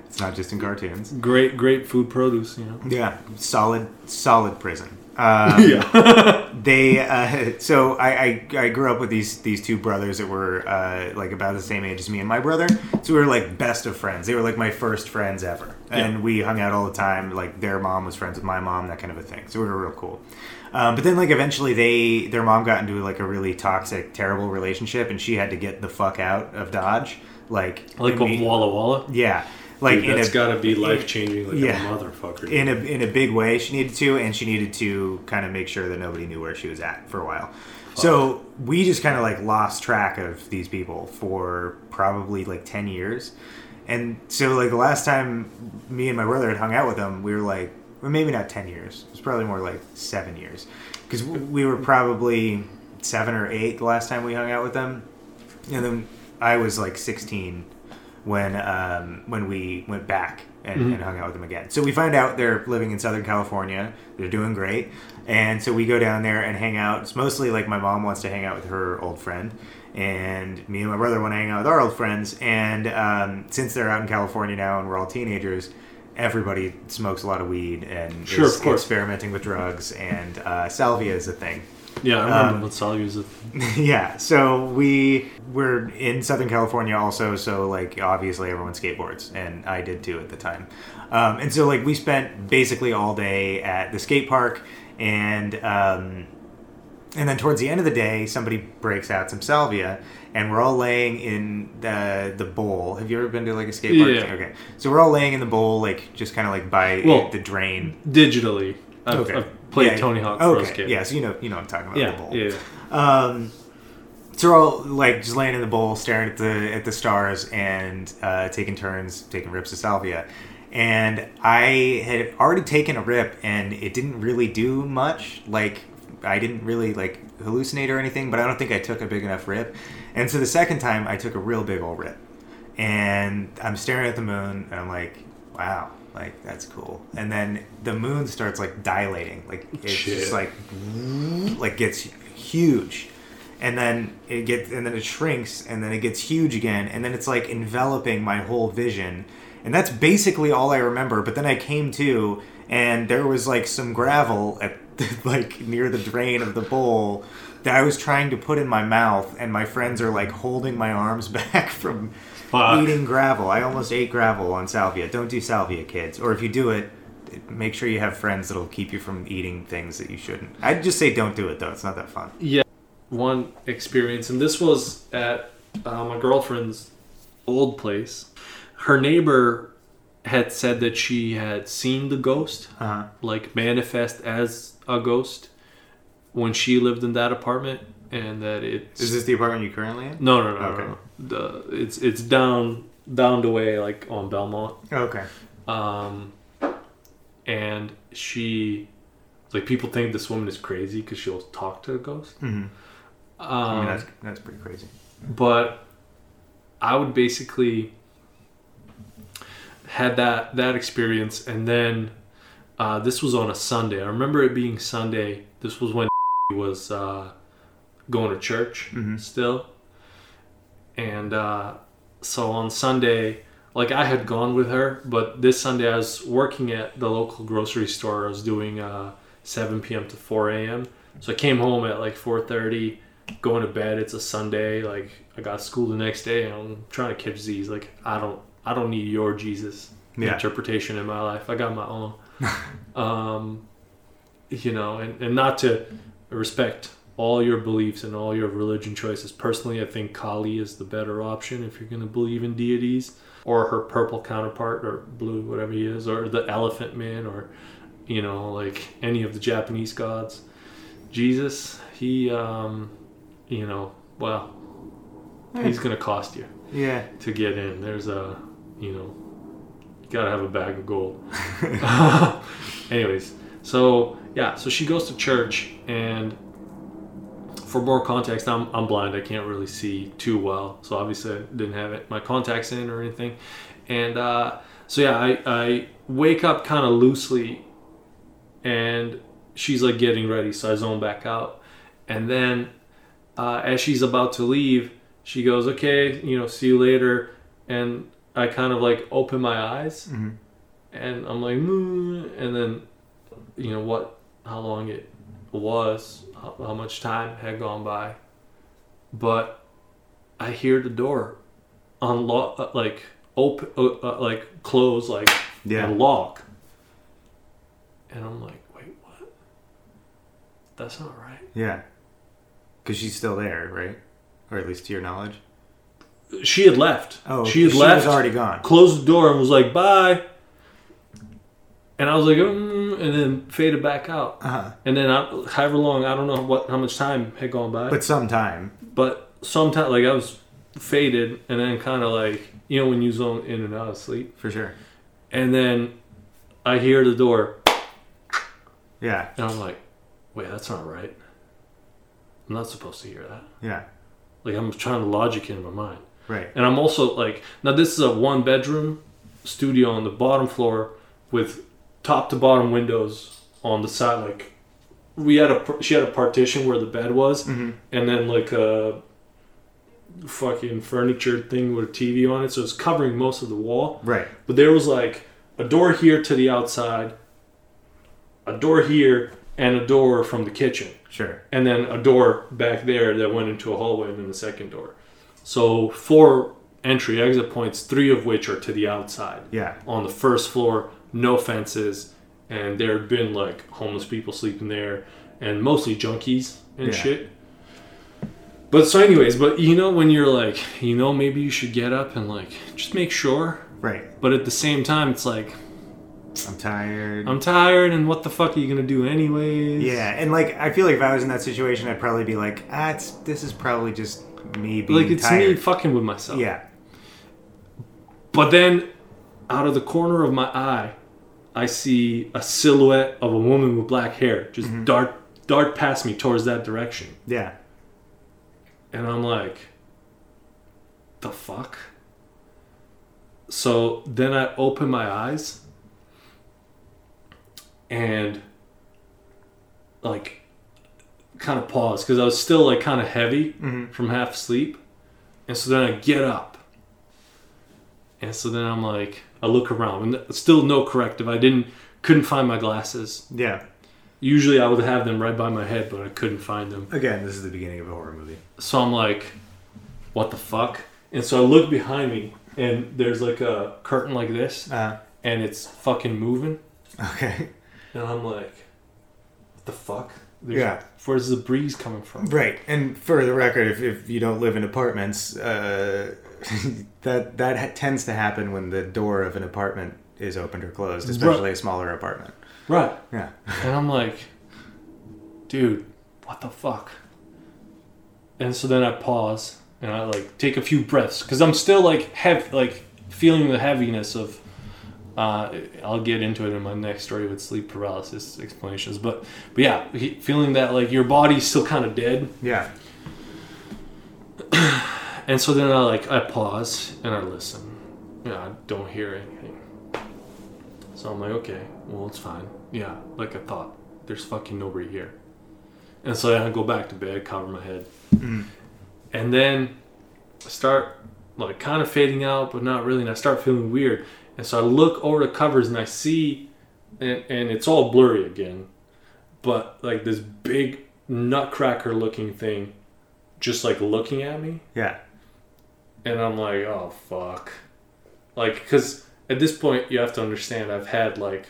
It's not just in cartoons. Great, great food produce. You know. Yeah, solid, solid prison. Um, yeah. They uh, so I, I I grew up with these these two brothers that were uh, like about the same age as me and my brother. So we were like best of friends. They were like my first friends ever, and yeah. we hung out all the time. Like their mom was friends with my mom, that kind of a thing. So we were real cool. Um, but then, like, eventually they, their mom got into, like, a really toxic, terrible relationship, and she had to get the fuck out of Dodge. Like, like a Walla Walla? Yeah. Like, dude, that's got to be life-changing, like, yeah, a motherfucker. In a, in a big way, she needed to, and she needed to kind of make sure that nobody knew where she was at for a while. Fuck. So we just kind of, like, lost track of these people for probably, like, ten years. And so, like, the last time me and my brother had hung out with them, we were like, well, maybe not ten years. It was probably more like seven years. Because we were probably seven or eight the last time we hung out with them. And then I was like sixteen when um, when we went back and, mm-hmm. and hung out with them again. So we find out they're living in Southern California. They're doing great. And so we go down there and hang out. It's mostly like my mom wants to hang out with her old friend. And me and my brother want to hang out with our old friends. And um, since they're out in California now and we're all teenagers, everybody smokes a lot of weed and sure, is experimenting with drugs, and uh, salvia is a thing. Yeah, I remember um, what salvia is a thing. Yeah, so we were in Southern California also, so, like, obviously everyone skateboards, and I did too at the time. Um, and so, like, we spent basically all day at the skate park, and um, and then towards the end of the day, somebody breaks out some salvia, and we're all laying in the the bowl. Have you ever been to, like, a skate park? Yeah. Okay. So we're all laying in the bowl, like, just kind of, like, by well, the drain. Digitally. I've, okay. I've played yeah. Tony Hawk okay. for a skate. Yeah, so you know, you know what I'm talking about, yeah. the bowl. Yeah, yeah. Um, so we're all, like, just laying in the bowl, staring at the at the stars, and uh, taking turns, taking rips of salvia. And I had already taken a rip, and it didn't really do much. Like, I didn't really, like, hallucinate or anything, but I don't think I took a big enough rip. And so the second time, I took a real big old rip. And I'm staring at the moon, and I'm like, wow, like, that's cool. And then the moon starts, like, dilating. Like, it's Shit. just, like, like, gets huge. And then it gets, and then it shrinks, and then it gets huge again. And then it's, like, enveloping my whole vision. And that's basically all I remember. But then I came to, and there was, like, some gravel at, like, near the drain of the bowl that I was trying to put in my mouth, and my friends are, like, holding my arms back from Fuck. eating gravel. I almost ate gravel on salvia. Don't do salvia, kids. Or if you do it, make sure you have friends that'll keep you from eating things that you shouldn't. I'd just say don't do it, though. It's not that fun. Yeah. One experience, and this was at uh, my girlfriend's old place. Her neighbor had said that she had seen the ghost, uh-huh. like, manifest as a ghost when she lived in that apartment, and that it's... Is this the apartment you currently in? No, no, no, okay. no. no. The, it's it's down down the way, like, on Belmont. Okay. Um, and she... Like, people think this woman is crazy because she'll talk to a ghost. Mm-hmm. Um, I mean, that's, that's pretty crazy. But I would basically... Had that, that experience, and then uh, this was on a Sunday. I remember it being Sunday. This was when he was uh, going to church mm-hmm. still. And uh, so on Sunday, like, I had gone with her, but this Sunday I was working at the local grocery store. I was doing uh, seven p.m. to four a.m. So I came home at like four thirty, going to bed. It's a Sunday. Like, I got school the next day, and I'm trying to catch these. Like, I don't. I don't need your Jesus yeah. interpretation in my life. I got my own. um, you know, and, and not to respect all your beliefs and all your religion choices. Personally, I think Kali is the better option if you're going to believe in deities, or her purple counterpart, or blue, whatever he is, or the elephant man, or, you know, like any of the Japanese gods. Jesus, he, um, you know, well, mm. he's going to cost you. Yeah. To get in. There's a... You know, you gotta have a bag of gold. Anyways, so yeah, so she goes to church, and for more context, I'm I'm blind. I can't really see too well, so obviously I didn't have it, my contacts in or anything. And uh, so yeah, I I wake up kind of loosely and she's like getting ready, so I zone back out. And then uh, as she's about to leave, she goes, okay, you know, see you later. And I kind of like open my eyes, mm-hmm. and I'm like, mm, and then, you know, what, how long it was, how, how much time had gone by. But I hear the door unlock, like open, uh, like close, like yeah. and lock. And I'm like, wait, what? That's not right. Yeah. Because she's still there, right? Or at least to your knowledge. She had left. Oh, she had she left. She was already gone. Closed the door and was like, bye. And I was like, mm, and then faded back out. Uh-huh. And then I, however long, I don't know what how much time had gone by. But some time. But some time, like I was faded and then kind of like, you know, when you zone in and out of sleep. For sure. And then I hear the door. Yeah. And I'm like, wait, that's not right. I'm not supposed to hear that. Yeah. Like I'm trying to logic it in my mind. Right. And I'm also like, now this is a one bedroom studio on the bottom floor with top to bottom windows on the side. Like we had a, she had a partition where the bed was, mm-hmm. and then like a fucking furniture thing with a T V on it. So it's covering most of the wall. Right. But there was like a door here to the outside, a door here, and a door from the kitchen. Sure. And then a door back there that went into a hallway, and then the second door. So four entry exit points, three of which are to the outside. Yeah. On the first floor, no fences, and there had been like homeless people sleeping there, and mostly junkies and yeah. shit. But so anyways, but you know when you're like, you know, maybe you should get up and like just make sure. Right. But at the same time, it's like, I'm tired. I'm tired, and what the fuck are you gonna do anyways? Yeah, and like I feel like if I was in that situation, I'd probably be like, ah, it's this is probably just me being like it's tired. Me fucking with myself. Yeah. But then, out of the corner of my eye, I see a silhouette of a woman with black hair just mm-hmm. dart dart past me towards that direction. Yeah. And I'm like, the fuck? So then I open my eyes. And like kind of pause because I was still like kind of heavy mm-hmm. from half sleep. And so then I get up. And so then I'm like, I look around and still no corrective. I didn't, couldn't find my glasses. Yeah. Usually I would have them right by my head, but I couldn't find them. Again, this is the beginning of a horror movie. So I'm like, what the fuck? And so I look behind me and there's like a curtain like this uh-huh. and it's fucking moving. Okay. And I'm like, what the fuck? There's, yeah. Where's the breeze coming from? Right. And for the record, if, if you don't live in apartments, uh, that that ha- tends to happen when the door of an apartment is opened or closed, especially right. a smaller apartment. Right. Yeah. And I'm like, dude, what the fuck? And so then I pause and I like take a few breaths because I'm still like heavy, like feeling the heaviness of. Uh, I'll get into it in my next story with sleep paralysis explanations, but but yeah, he, feeling that like your body's still kind of dead. Yeah. And so then I like I pause and I listen. Yeah, I don't hear anything. So I'm like, okay, well it's fine. Yeah, like I thought. There's fucking nobody here. And so then I go back to bed, cover my head, mm. and then I start like kind of fading out, but not really. And I start feeling weird. And so I look over the covers and I see, and, and it's all blurry again, but like this big nutcracker looking thing just like looking at me. Yeah. And I'm like, oh, fuck. Like, because at this point, you have to understand I've had like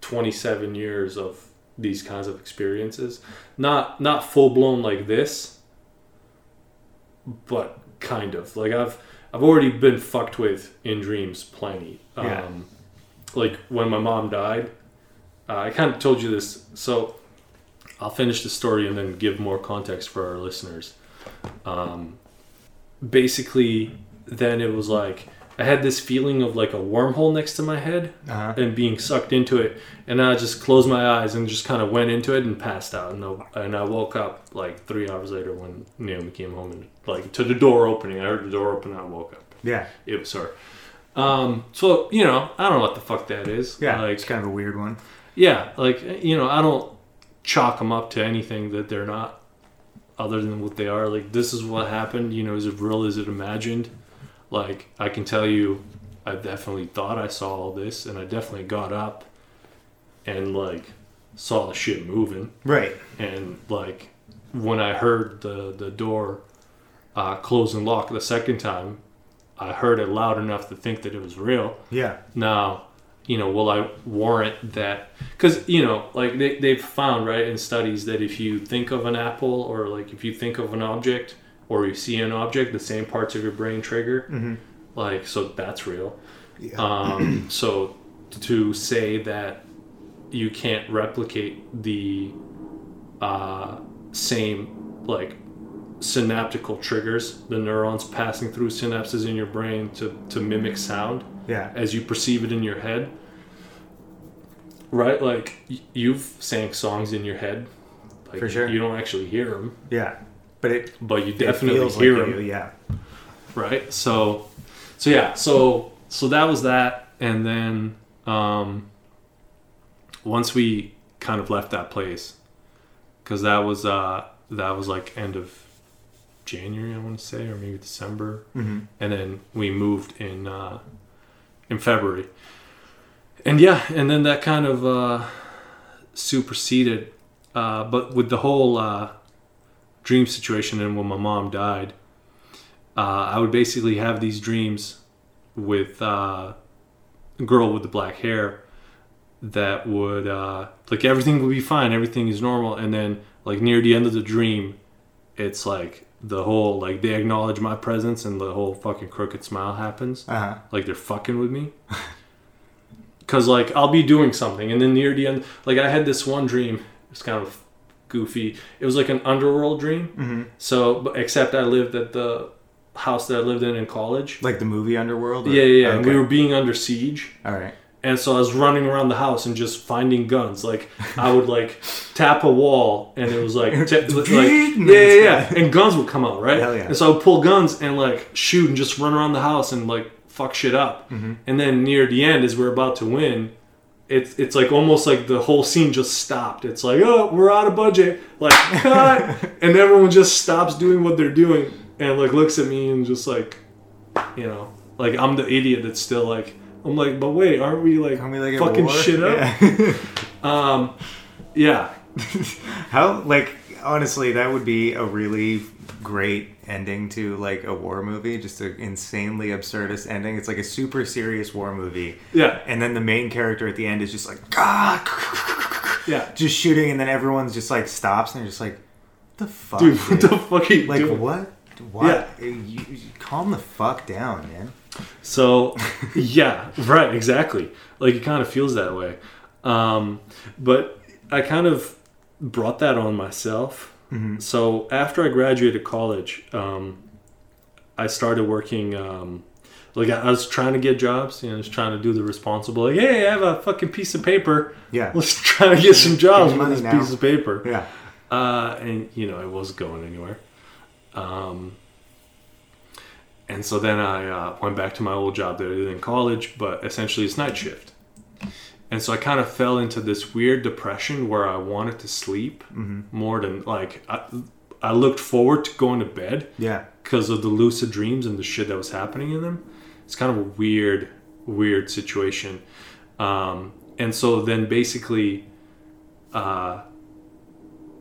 twenty-seven years of these kinds of experiences. Not not full blown like this, but kind of. Like I've... I've already been fucked with in dreams plenty. Um, yeah. Like when my mom died, uh, I kind of told you this. So I'll finish the story and then give more context for our listeners. Um, basically, then it was like I had this feeling of like a wormhole next to my head uh-huh. and being sucked into it. And I just closed my eyes and just kind of went into it and passed out. And I, and I woke up like three hours later when Naomi came home and like to the door opening. I heard the door open and I woke up. Yeah. It was her. Um, so, you know, I don't know what the fuck that is. Yeah, like, it's kind of a weird one. Yeah, like, you know, I don't chalk them up to anything that they're not other than what they are. Like, this is what happened, you know, is it real, is it imagined? Like, I can tell you, I definitely thought I saw all this, and I definitely got up and, like, saw the shit moving. Right. And, like, when I heard the, the door uh, close and lock the second time, I heard it loud enough to think that it was real. Yeah. Now, you know, will I warrant that? Because, you know, like, they, they've found, right, in studies that if you think of an apple or, like, if you think of an object or you see an object, the same parts of your brain trigger. Mm-hmm. Like, so that's real. Yeah. Um, so to say that you can't replicate the uh, same, like, synaptical triggers, the neurons passing through synapses in your brain to, to mimic sound, yeah, as you perceive it in your head, right? Like, you've sang songs in your head. Like, for sure. You don't actually hear them. Yeah. But it, but you definitely hear like them. You, yeah. Right. So, so yeah. So, so that was that. And then, um, once we kind of left that place, cause that was, uh, that was like end of January, I want to say, or maybe December. Mm-hmm. And then we moved in, uh, in February. And yeah. And then that kind of, uh, superseded, uh, but with the whole, uh, dream situation, and when my mom died, uh, I would basically have these dreams with uh, a girl with the black hair that would, uh, like, everything would be fine, everything is normal, and then, like, near the end of the dream, it's like the whole, like, they acknowledge my presence and the whole fucking crooked smile happens. Uh-huh. Like, they're fucking with me. Because, like, I'll be doing something, and then near the end, like, I had this one dream, it's kind of goofy, it was like an Underworld dream. Mm-hmm. So, but except I lived at the house that I lived in in college, like the movie Underworld, or? yeah yeah, yeah. Okay. And we were being under siege, all right, and so I was running around the house and just finding guns, like I would like tap a wall and it was like, t- like yeah, yeah yeah and guns would come out, right? Hell yeah. And so I would pull guns and like shoot and just run around the house and like fuck shit up. Mm-hmm. And then near the end, as we're about to win, It's it's like almost like the whole scene just stopped. It's like, oh, we're out of budget. Like, cut. And everyone just stops doing what they're doing and like looks at me and just like, you know, like I'm the idiot that's still like, I'm like, but wait, aren't we like, aren't we like fucking shit up? Yeah. um, yeah. How, like, honestly, that would be a really great ending to like a war movie, just an insanely absurdist ending. It's like a super serious war movie, yeah, and then the main character at the end is just like, ah, yeah, just shooting, and then everyone's just like stops and they're just like, what the fuck, dude, dude? What the fuck are you like doing? What what yeah. you, you calm the fuck down, man. So yeah, right, exactly, like it kind of feels that way. Um but I kind of brought that on myself. Mm-hmm. So after I graduated college, um, I started working, um, like I, I was trying to get jobs, you know, just trying to do the responsible, like, hey, I have a fucking piece of paper. Yeah. Let's try to get some jobs with this now. piece of paper. Yeah. Uh, and you know, it wasn't going anywhere. Um, and so then I, uh, went back to my old job that I did in college, but essentially it's night shift. And so I kind of fell into this weird depression where I wanted to sleep, mm-hmm, more than, like, I, I looked forward to going to bed. Yeah. Because of the lucid dreams and the shit that was happening in them. It's kind of a weird, weird situation. Um, and so then basically, uh,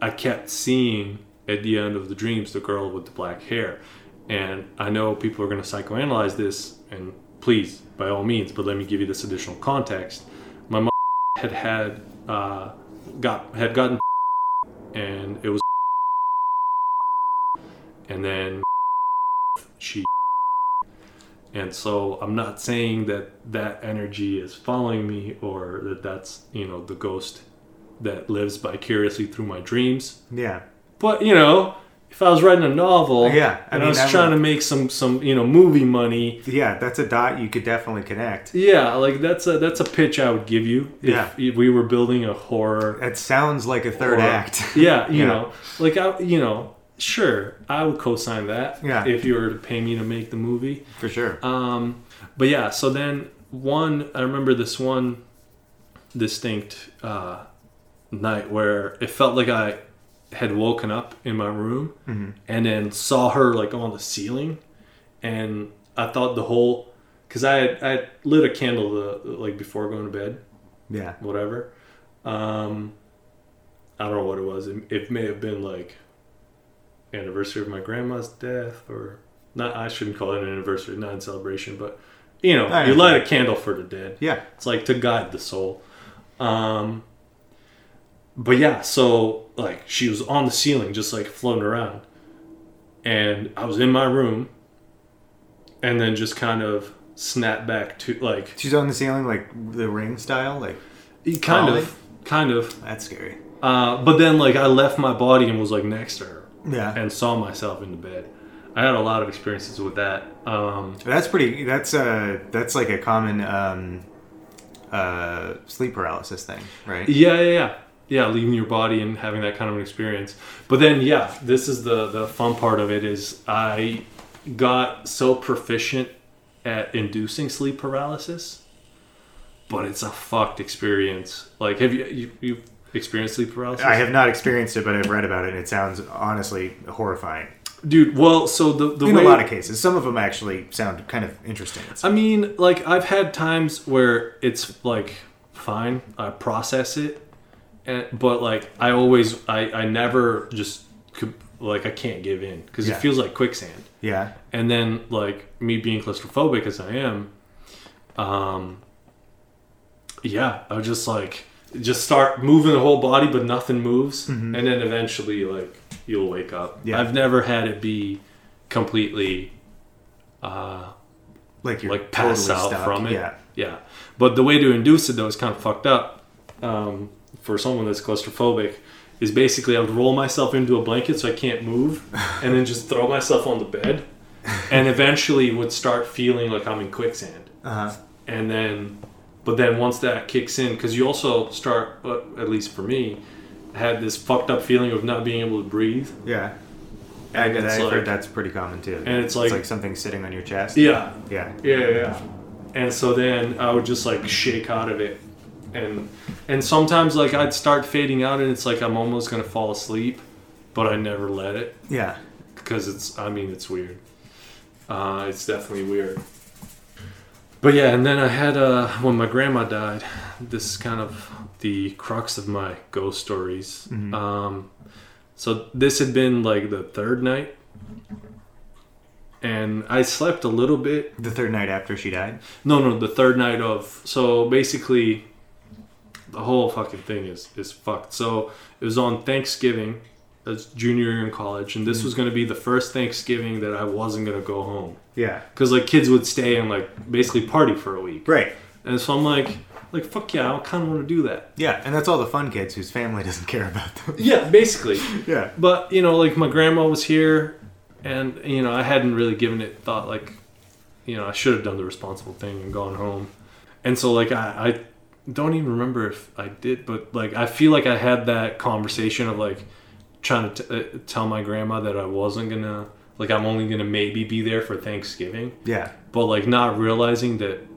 I kept seeing at the end of the dreams the girl with the black hair. And I know people are going to psychoanalyze this, and please, by all means, but let me give you this additional context. had had uh got had gotten, and it was, and then she, and so I'm not saying that that energy is following me or that that's, you know, the ghost that lives vicariously through my dreams. Yeah. But, you know, if I was writing a novel, yeah, I and mean, I was I trying would... to make some, some, you know, movie money. Yeah, that's a dot you could definitely connect. Yeah, like that's a that's a pitch I would give you if, yeah, if we were building a horror. That sounds like a third horror. act. Yeah, you yeah. know, like I, you know, sure, I would co-sign that. Yeah. If you were to pay me to make the movie, for sure. Um, but yeah, so then one, I remember this one distinct uh, night where it felt like I had woken up in my room mm-hmm. and then saw her like on the ceiling, and I thought the whole, because I had, I had lit a candle the, like before going to bed, yeah, whatever. Um, I don't know what it was. It, it may have been like anniversary of my grandma's death, or not. I shouldn't call it an anniversary, not in celebration, but you know, I you light that. A candle for the dead. Yeah, it's like to guide the soul. Um, but yeah, so like she was on the ceiling, just like floating around, and I was in my room, and then just kind of snapped back to like she's on the ceiling, like the Ring style, like kind Ollie? of, kind of. That's scary. Uh, but then like I left my body and was like next to her. Yeah, and saw myself in the bed. I had a lot of experiences with that. Um, that's pretty. That's uh, that's like a common um, uh, sleep paralysis thing, right? Yeah, yeah, yeah, yeah. Leaving your body and having that kind of an experience. But then, yeah, this is the the fun part of it is I got so proficient at inducing sleep paralysis, but it's a fucked experience. Like, have you you you've experienced sleep paralysis? I have not experienced it, but I've read about it, and it sounds honestly horrifying. Dude, well, so the, the in way... In a lot of cases. Some of them actually sound kind of interesting. I mean, like, I've had times where it's, like, fine. I process it. And, but, like, I always... I, I never just... could, like, I can't give in. Because yeah. it feels like quicksand. Yeah. And then, like, me being claustrophobic as I am... Um. Yeah, I would just, like... Just start moving the whole body, but nothing moves. Mm-hmm. And then eventually, like... you'll wake up. Yeah. I've never had it be completely uh, like you're like pass totally out stuck. From it. Yeah. yeah. But the way to induce it though is kind of fucked up um, for someone that's claustrophobic is basically I would roll myself into a blanket so I can't move and then just throw myself on the bed and eventually would start feeling like I'm in quicksand. Uh-huh. And then, but then once that kicks in, because you also start, at least for me, had this fucked up feeling of not being able to breathe. Yeah. I've like, heard that's pretty common too. And it's like... It's like something sitting on your chest. Yeah. Yeah. Yeah, yeah. And so then I would just like shake out of it. And and sometimes like I'd start fading out and it's like I'm almost going to fall asleep. But I never let it. Yeah. Because it's... I mean, it's weird. Uh, it's definitely weird. But yeah, and then I had... Uh, when my grandma died, this kind of... the crux of my ghost stories. Mm-hmm. Um, so this had been like the third night and I slept a little bit. The third night after she died? No, no, the third night of. So basically the whole fucking thing is, is fucked. So it was on Thanksgiving, as junior year in college, and this mm-hmm. was going to be the first Thanksgiving that I wasn't going to go home. Yeah. Because like kids would stay and like basically party for a week. Right. And so I'm like... Like, fuck yeah, I kind of want to do that. Yeah, and that's all the fun kids whose family doesn't care about them. Yeah, basically. Yeah. But, you know, like, my grandma was here, and, you know, I hadn't really given it thought, like, you know, I should have done the responsible thing and gone home. And so, like, I, I don't even remember if I did, but, like, I feel like I had that conversation of, like, trying to t- uh, tell my grandma that I wasn't going to, like, I'm only going to maybe be there for Thanksgiving. Yeah. But, like, not realizing that...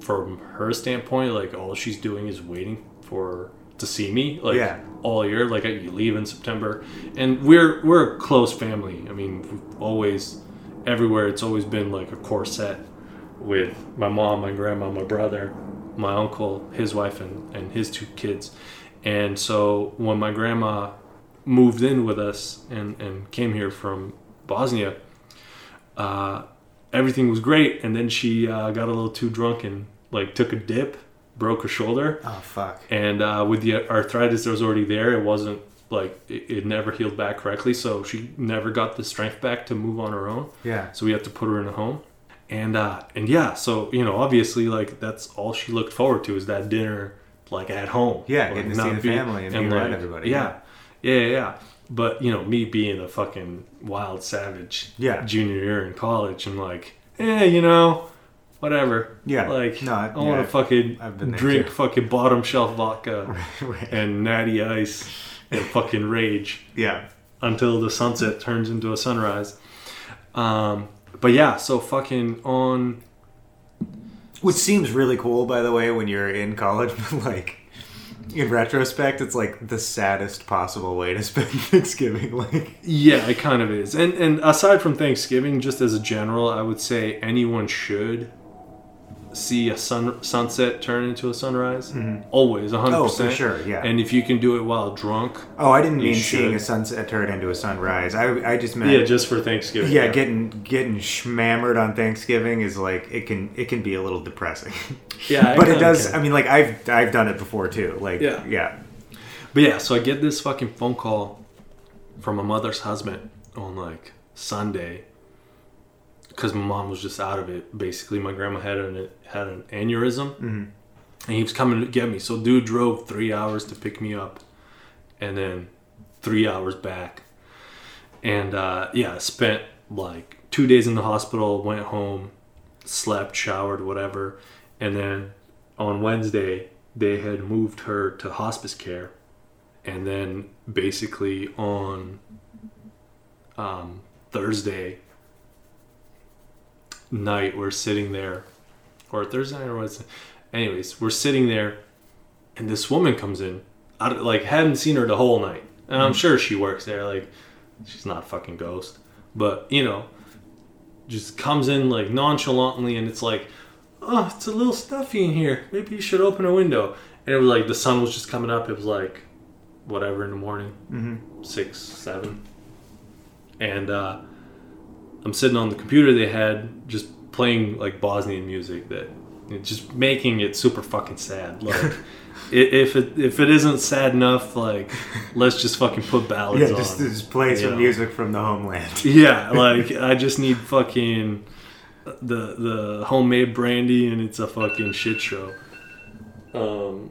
From her standpoint, like all she's doing is waiting for to see me, like yeah. all year. Like you leave in September, and we're we're a close family. I mean, we've always everywhere. It's always been like a corset with my mom, my grandma, my brother, my uncle, his wife, and and his two kids. And so when my grandma moved in with us and and came here from Bosnia, uh, everything was great. And then she uh, got a little too drunk and. Like, took a dip, broke her shoulder. Oh, fuck. And uh, with the arthritis that was already there, it wasn't, like, it, it never healed back correctly. So she never got the strength back to move on her own. Yeah. So we had to put her in a home. And, uh, and yeah, so, you know, obviously, like, that's all she looked forward to is that dinner, like, at home. Yeah, getting like, to see the be, family and, and being around like, everybody. Yeah. yeah, yeah, yeah. But, you know, me being a fucking wild savage yeah. junior year in college, I'm like, eh, you know... Whatever. Yeah. Like, no, I, I want to yeah, fucking I've been there drink too. Fucking bottom shelf vodka right. and natty ice and fucking rage. Yeah. Until the sunset turns into a sunrise. Um, but yeah, so fucking on... Which seems really cool, by the way, when you're in college. Like, in retrospect, it's like the saddest possible way to spend Thanksgiving. Like, yeah, it kind of is. And and aside from Thanksgiving, just as a general, I would say anyone should see a sun sunset turn into a sunrise. Mm-hmm. Always, one hundred percent. Oh, for sure, yeah. And if you can do it while drunk. Oh, I didn't mean should. seeing a sunset turn into a sunrise. I I just meant yeah, just for Thanksgiving. Yeah, yeah. getting getting shmammered on Thanksgiving is like it can it can be a little depressing. Yeah, but it does. Can. I mean, like I've I've done it before too. Like yeah. yeah, but yeah. So I get this fucking phone call from my mother's husband on like Sunday. Because my mom was just out of it. Basically, my grandma had an had an aneurysm, mm-hmm. and he was coming to get me. So, dude drove three hours to pick me up, and then three hours back. And uh, yeah, spent like two days in the hospital. Went home, slept, showered, whatever. And then on Wednesday, they had moved her to hospice care, and then basically on um, Thursday. night we're sitting there or Thursday night or Wednesday anyways we're sitting there and this woman comes in. I like hadn't seen her the whole night, and I'm sure she works there, like she's not a fucking ghost, but you know, just comes in like nonchalantly, and it's like, oh, it's a little stuffy in here, maybe you should open a window. And it was like the sun was just coming up. It was like whatever in the morning, mm-hmm. six, seven, and uh I'm sitting on the computer they had, just playing like Bosnian music, that just making it super fucking sad. Like, if it if it isn't sad enough, like let's just fucking put ballads yeah, on. Yeah, just, just play some know. music from the homeland. Yeah, like I just need fucking the the homemade brandy, and it's a fucking shit show. Um,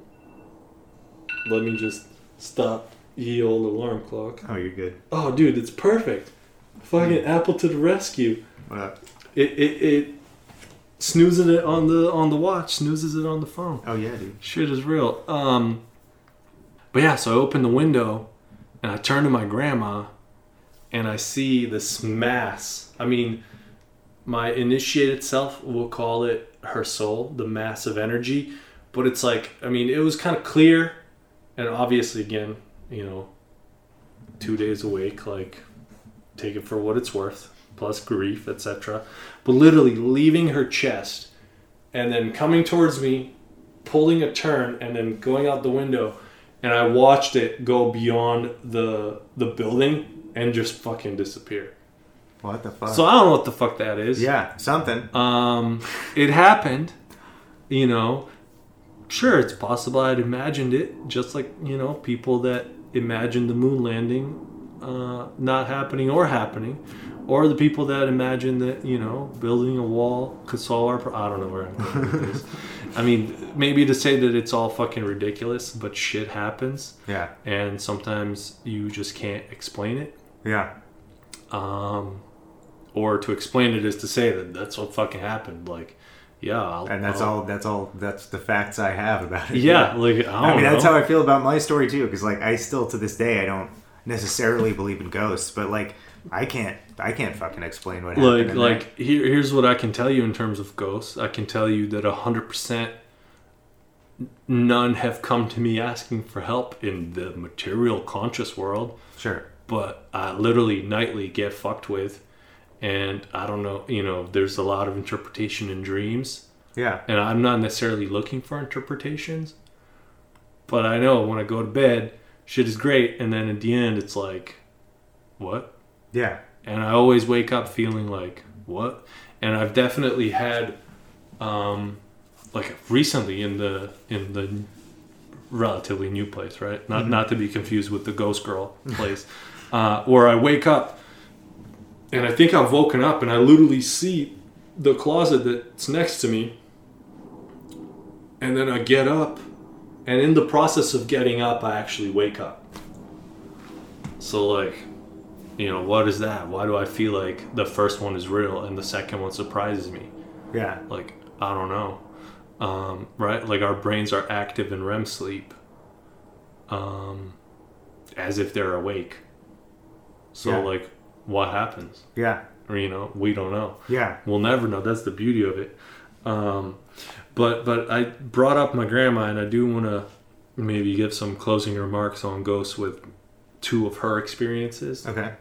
let me just stop ye old alarm clock. Oh, you're good. Oh, dude, it's perfect. Fucking Apple to the rescue. What? It it it snoozes it on the on the watch, snoozes it on the phone. Oh yeah, dude. Shit is real. Um, but yeah, so I open the window and I turn to my grandma and I see this mass. I mean, my initiated self will call it her soul, the mass of energy. But it's like, I mean, it was kind of clear, and obviously, again, you know, two days awake, like. Take it for what it's worth, plus grief, et cetera. But literally leaving her chest and then coming towards me, pulling a turn, and then going out the window. And I watched it go beyond the the building and just fucking disappear. What the fuck? So I don't know what the fuck that is. Yeah, something. Um, it happened, you know. Sure, it's possible I'd imagined it, just like, you know, people that imagined the moon landing Uh, not happening or happening, or the people that imagine that, you know, building a wall could solve our pro- I don't know where I'm going with this. I mean, maybe to say that it's all fucking ridiculous, but shit happens. Yeah. And sometimes you just can't explain it. Yeah. Um, or to explain it is to say that that's what fucking happened. Like, yeah. I'll, and that's I'll, all, that's all, that's the facts I have about it. Yeah. Like, I don't I mean, know. That's how I feel about my story too, because like I still to this day, I don't necessarily believe in ghosts, but like I can't I can't fucking explain what happened. Like like here, here's what I can tell you in terms of ghosts. I can tell you that one hundred percent none have come to me asking for help in the material conscious world. Sure. But I literally nightly get fucked with, and I don't know, you know, there's a lot of interpretation in dreams. Yeah. And I'm not necessarily looking for interpretations, but I know when I go to bed shit is great, and then at the end it's like, what? Yeah. And I always wake up feeling like, what? And I've definitely had um like recently in the in the relatively new place, right? Not mm-hmm. not to be confused with the ghost girl place. uh where I wake up and I think I've woken up and I literally see the closet that's next to me, and then I get up. And in the process of getting up, I actually wake up. So like, you know, what is that? Why do I feel like the first one is real and the second one surprises me? Yeah. Like, I don't know. Um, right? Like our brains are active in R E M sleep. Um, as if they're awake. So yeah. Like, what happens? Yeah. Or, you know, we don't know. Yeah. We'll never know. That's the beauty of it. Um, but but I brought up my grandma, and I do want to maybe give some closing remarks on ghosts with two of her experiences. Okay.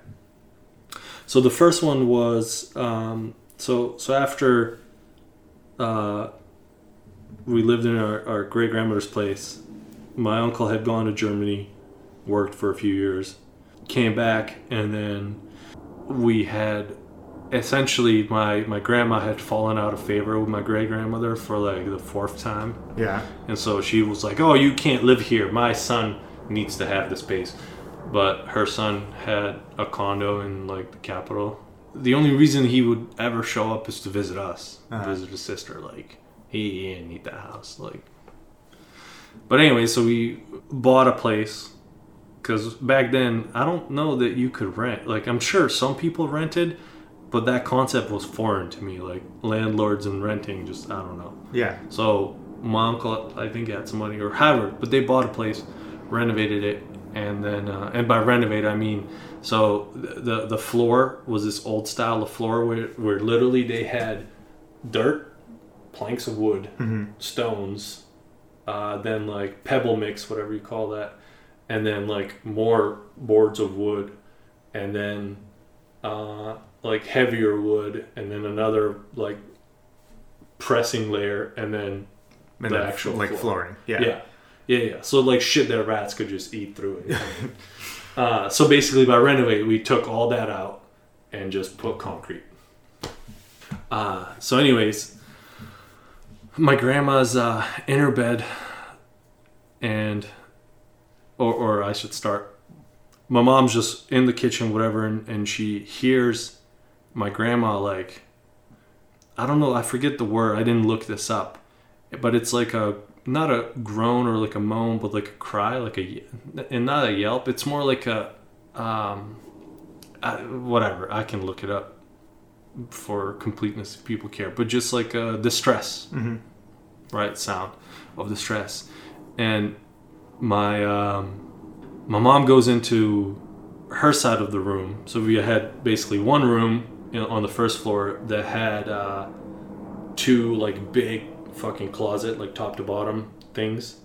So the first one was, um, so so after uh, we lived in our, our great-grandmother's place, my uncle had gone to Germany, worked for a few years, came back, and then we had, essentially, my, my grandma had fallen out of favor with my great-grandmother for like the fourth time. Yeah. And so she was like, oh, you can't live here. My son needs to have the space. But her son had a condo in, like, the capital. The only reason he would ever show up is to visit us, uh-huh. visit his sister. Like, he, he didn't need that house. Like, but anyway, so we bought a place. Because back then, I don't know that you could rent. Like, I'm sure some people rented, but that concept was foreign to me. Like, landlords and renting, just, I don't know. Yeah. So my uncle, I think, had some money, or Howard, but they bought a place, renovated it. And then, uh, and by renovate, I mean, so the the floor was this old style of floor where, where literally they had dirt, planks of wood, mm-hmm. stones, uh, then like pebble mix, whatever you call that, and then like more boards of wood, and then uh, like heavier wood, and then another like pressing layer, and then and the actual like floor. flooring, yeah. yeah. Yeah, yeah. So, like, shit that rats could just eat through it. uh, so, basically, by renovate, we took all that out and just put concrete. Uh, so, anyways, my grandma's uh, in her bed, and, or, or I should start, my mom's just in the kitchen, whatever, and, and she hears my grandma, like, I don't know, I forget the word, I didn't look this up, but it's like a, not a groan or like a moan, but like a cry, like a, and not a yelp. It's more like a, um, I, whatever. I can look it up for completeness if people care, but just like a distress, mm-hmm. right? Sound of distress. And my, um, my mom goes into her side of the room. So we had basically one room you know, on the first floor that had, uh, two like big, fucking closet, like top to bottom things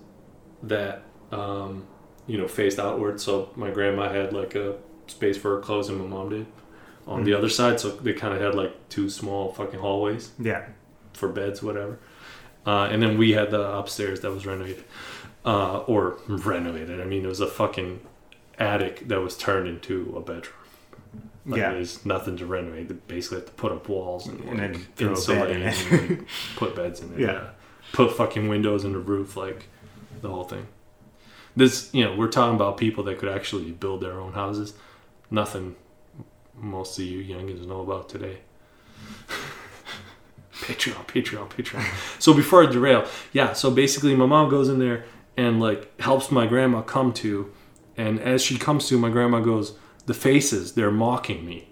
that um you know faced outward, so my grandma had like a space for her clothes and my mom did on mm-hmm. the other side, so they kind of had like two small fucking hallways yeah for beds, whatever, uh and then we had the upstairs that was renovated uh or renovated I mean it was a fucking attic that was turned into a bedroom. Like yeah. There's nothing to renovate. They basically have to put up walls and, and like, then insulate bed in it. And like, put beds in it. Yeah. Uh, put fucking windows in the roof, like the whole thing. This, you know, we're talking about people that could actually build their own houses. Nothing most of you youngins know about today. Patreon, Patreon, Patreon. So before I derail, yeah, so basically my mom goes in there and like helps my grandma come to. And as she comes to, my grandma goes, the faces, they're mocking me.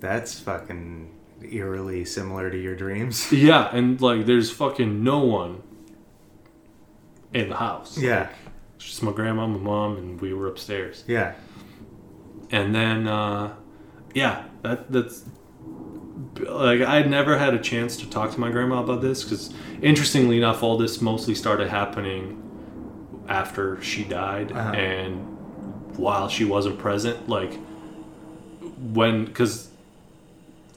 That's fucking eerily similar to your dreams. Yeah, and, like, there's fucking no one in the house. Yeah. Like, it's just my grandma, my mom, and we were upstairs. Yeah. And then, uh, yeah, that that's... Like, I'd never had a chance to talk to my grandma about this, because, interestingly enough, all this mostly started happening after she died, uh-huh. and while she wasn't present, like when, because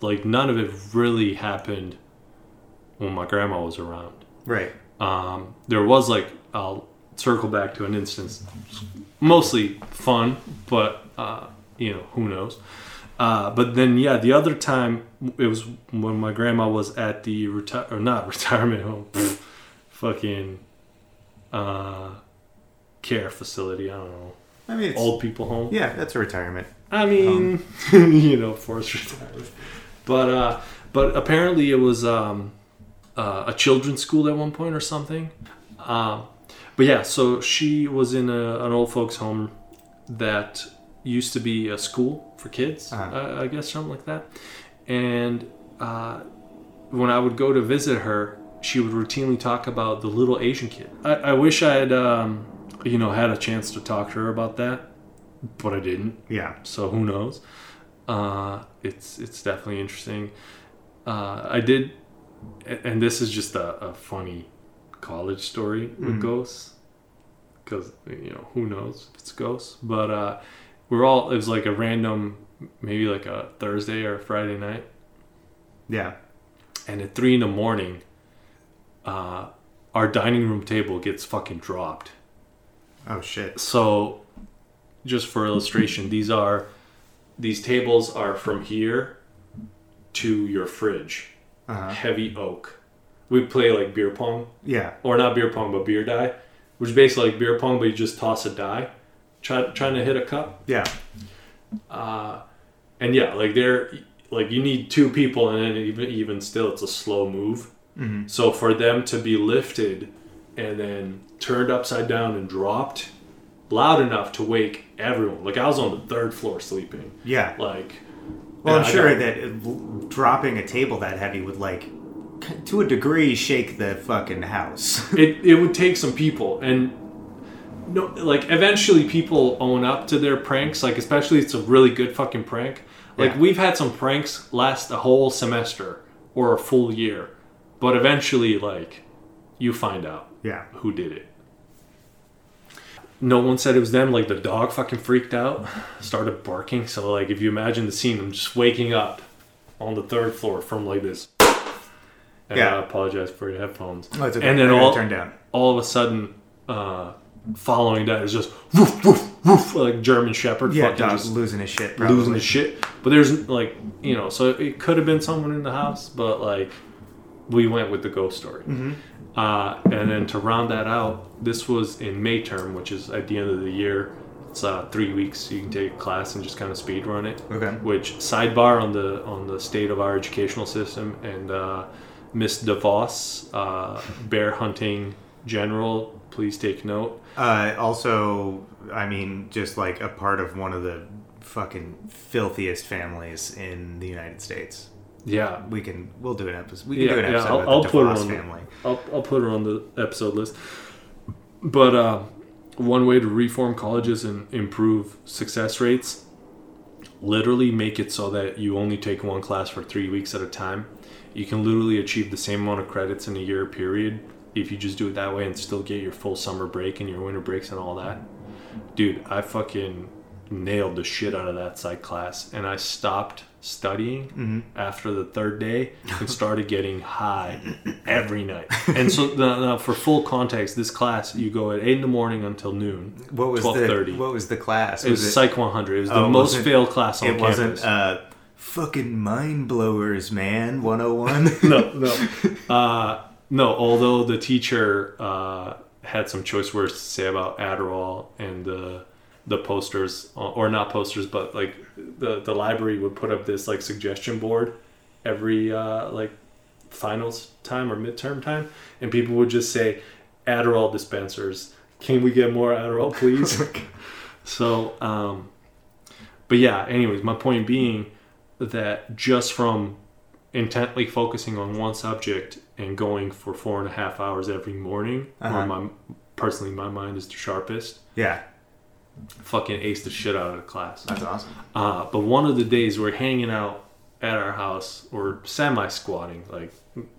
like none of it really happened when my grandma was around, right? Um there was like, I'll circle back to an instance, mostly fun, but uh you know, who knows, uh but then yeah, the other time it was when my grandma was at the retire or not retirement home pff, fucking uh care facility, I don't know, I mean, it's, old people home. Yeah, that's a retirement. I mean, you know, forced retirement. But uh, but apparently it was um, uh, a children's school at one point or something. Um, but yeah, so she was in a, an old folks home that used to be a school for kids, uh-huh. I, I guess, something like that. And uh, when I would go to visit her, she would routinely talk about the little Asian kid. I, I wish I had... Um, you know, had a chance to talk to her about that, but I didn't. Yeah. So who knows? Uh, it's it's definitely interesting. Uh, I did, and this is just a, a funny college story with mm-hmm. ghosts. because, you know, who knows if it's ghosts. But uh, we're all, it was like a random, maybe like a Thursday or a Friday night. Yeah. And at three in the morning, uh, our dining room table gets fucking dropped. Oh, shit. So, just for illustration, these are, these tables are from here to your fridge. Uh-huh. Heavy oak. We play like beer pong. Yeah. Or not beer pong, but beer die, which is basically like beer pong, but you just toss a die, try, trying to hit a cup. Yeah. Uh, and yeah, like they're, like you need two people, and then even, even still, it's a slow move. Mm-hmm. So for them to be lifted and then turned upside down and dropped loud enough to wake everyone. Like I was on the third floor sleeping. Yeah. Like. Well, I'm I sure got, that dropping a table that heavy would like, to a degree, shake the fucking house. it it would take some people, and no, like eventually people own up to their pranks. Like especially it's a really good fucking prank. Like yeah. We've had some pranks last a whole semester or a full year, but eventually like you find out yeah. who did it. No one said it was them. Like the dog fucking freaked out, started barking. So like if you imagine the scene, I'm just waking up on the third floor from like this. And yeah. I apologize for your headphones. Oh, it's okay. And then all, turn down. all of a sudden, uh, following that is just woof, woof, woof, like German Shepherd. Yeah, fucking just losing his shit. Probably. Losing his shit. But there's like, you know, so it could have been someone in the house, but like we went with the ghost story. Mm-hmm. Uh, and then to round that out, this was in May term, which is at the end of the year. It's uh, three weeks. You can take a class and just kind of speed run it. Okay. Which sidebar on the on the state of our educational system and. Uh, Miss DeVos, uh, bear hunting general, please take note. Uh, also, I mean, just like a part of one of the fucking filthiest families in the United States. Yeah. We can, we'll do an episode. We can yeah, do an episode yeah, I'll, with I'll the put DeVos her on family. The, I'll, I'll put her on the episode list. But uh, one way to reform colleges and improve success rates, literally make it so that you only take one class for three weeks at a time. You can literally achieve the same amount of credits in a year period if you just do it that way and still get your full summer break and your winter breaks and all that. Dude, I fucking nailed the shit out of that psych class. And I stopped studying mm-hmm. after the third day and started getting high every night. And so now, now for full context, this class, you go at eight in the morning until noon, what was twelve thirty. The, what was the class? It was, was it, Psych one hundred. It was oh, the most failed class on it campus. It wasn't... Uh, Fucking mind blowers, man. one oh one. no, no. Uh, no, although the teacher uh, had some choice words to say about Adderall and uh, the posters, or not posters, but like the, the library would put up this like suggestion board every uh, like finals time or midterm time. And people would just say, Adderall dispensers. Can we get more Adderall, please? so, um, but yeah, anyways, my point being, that just from intently focusing on one subject and going for four and a half hours every morning, uh-huh. where my personally my mind is the sharpest. Yeah, fucking aced the shit out of the class. That's awesome. Uh, but one of the days we're hanging out at our house, or semi squatting. Like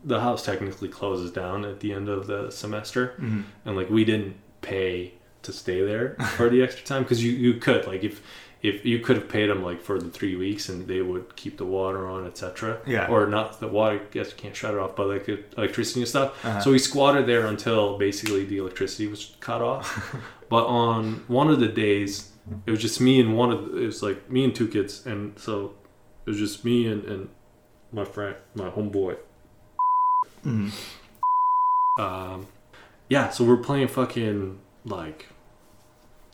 the house technically closes down at the end of the semester, mm-hmm. and like we didn't pay to stay there for the extra time because you you could like if. If you could have paid them like for the three weeks and they would keep the water on, et cetera. Yeah. Or not the water, I guess you can't shut it off, but like electricity and stuff. Uh-huh. So we squatted there until basically the electricity was cut off. But on one of the days, it was just me and one of the, it was like me and two kids. And so it was just me and, and my friend, my homeboy. Mm. Um, yeah. So we're playing fucking like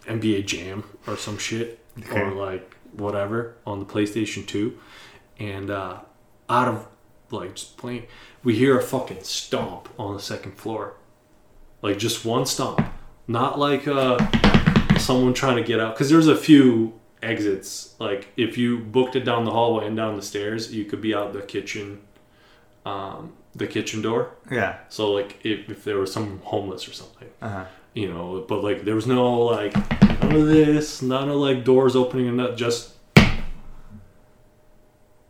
N B A Jam or some shit. Okay. Or like whatever on the PlayStation two, and uh, out of like just playing, we hear a fucking stomp on the second floor, like just one stomp, not like uh, someone trying to get out. Because there's a few exits. Like if you booked it down the hallway and down the stairs, you could be out the kitchen, um, the kitchen door. Yeah. So like if, if there was someone homeless or something, uh-huh. you know. But like there was no like. None of this, none of like doors opening and not just.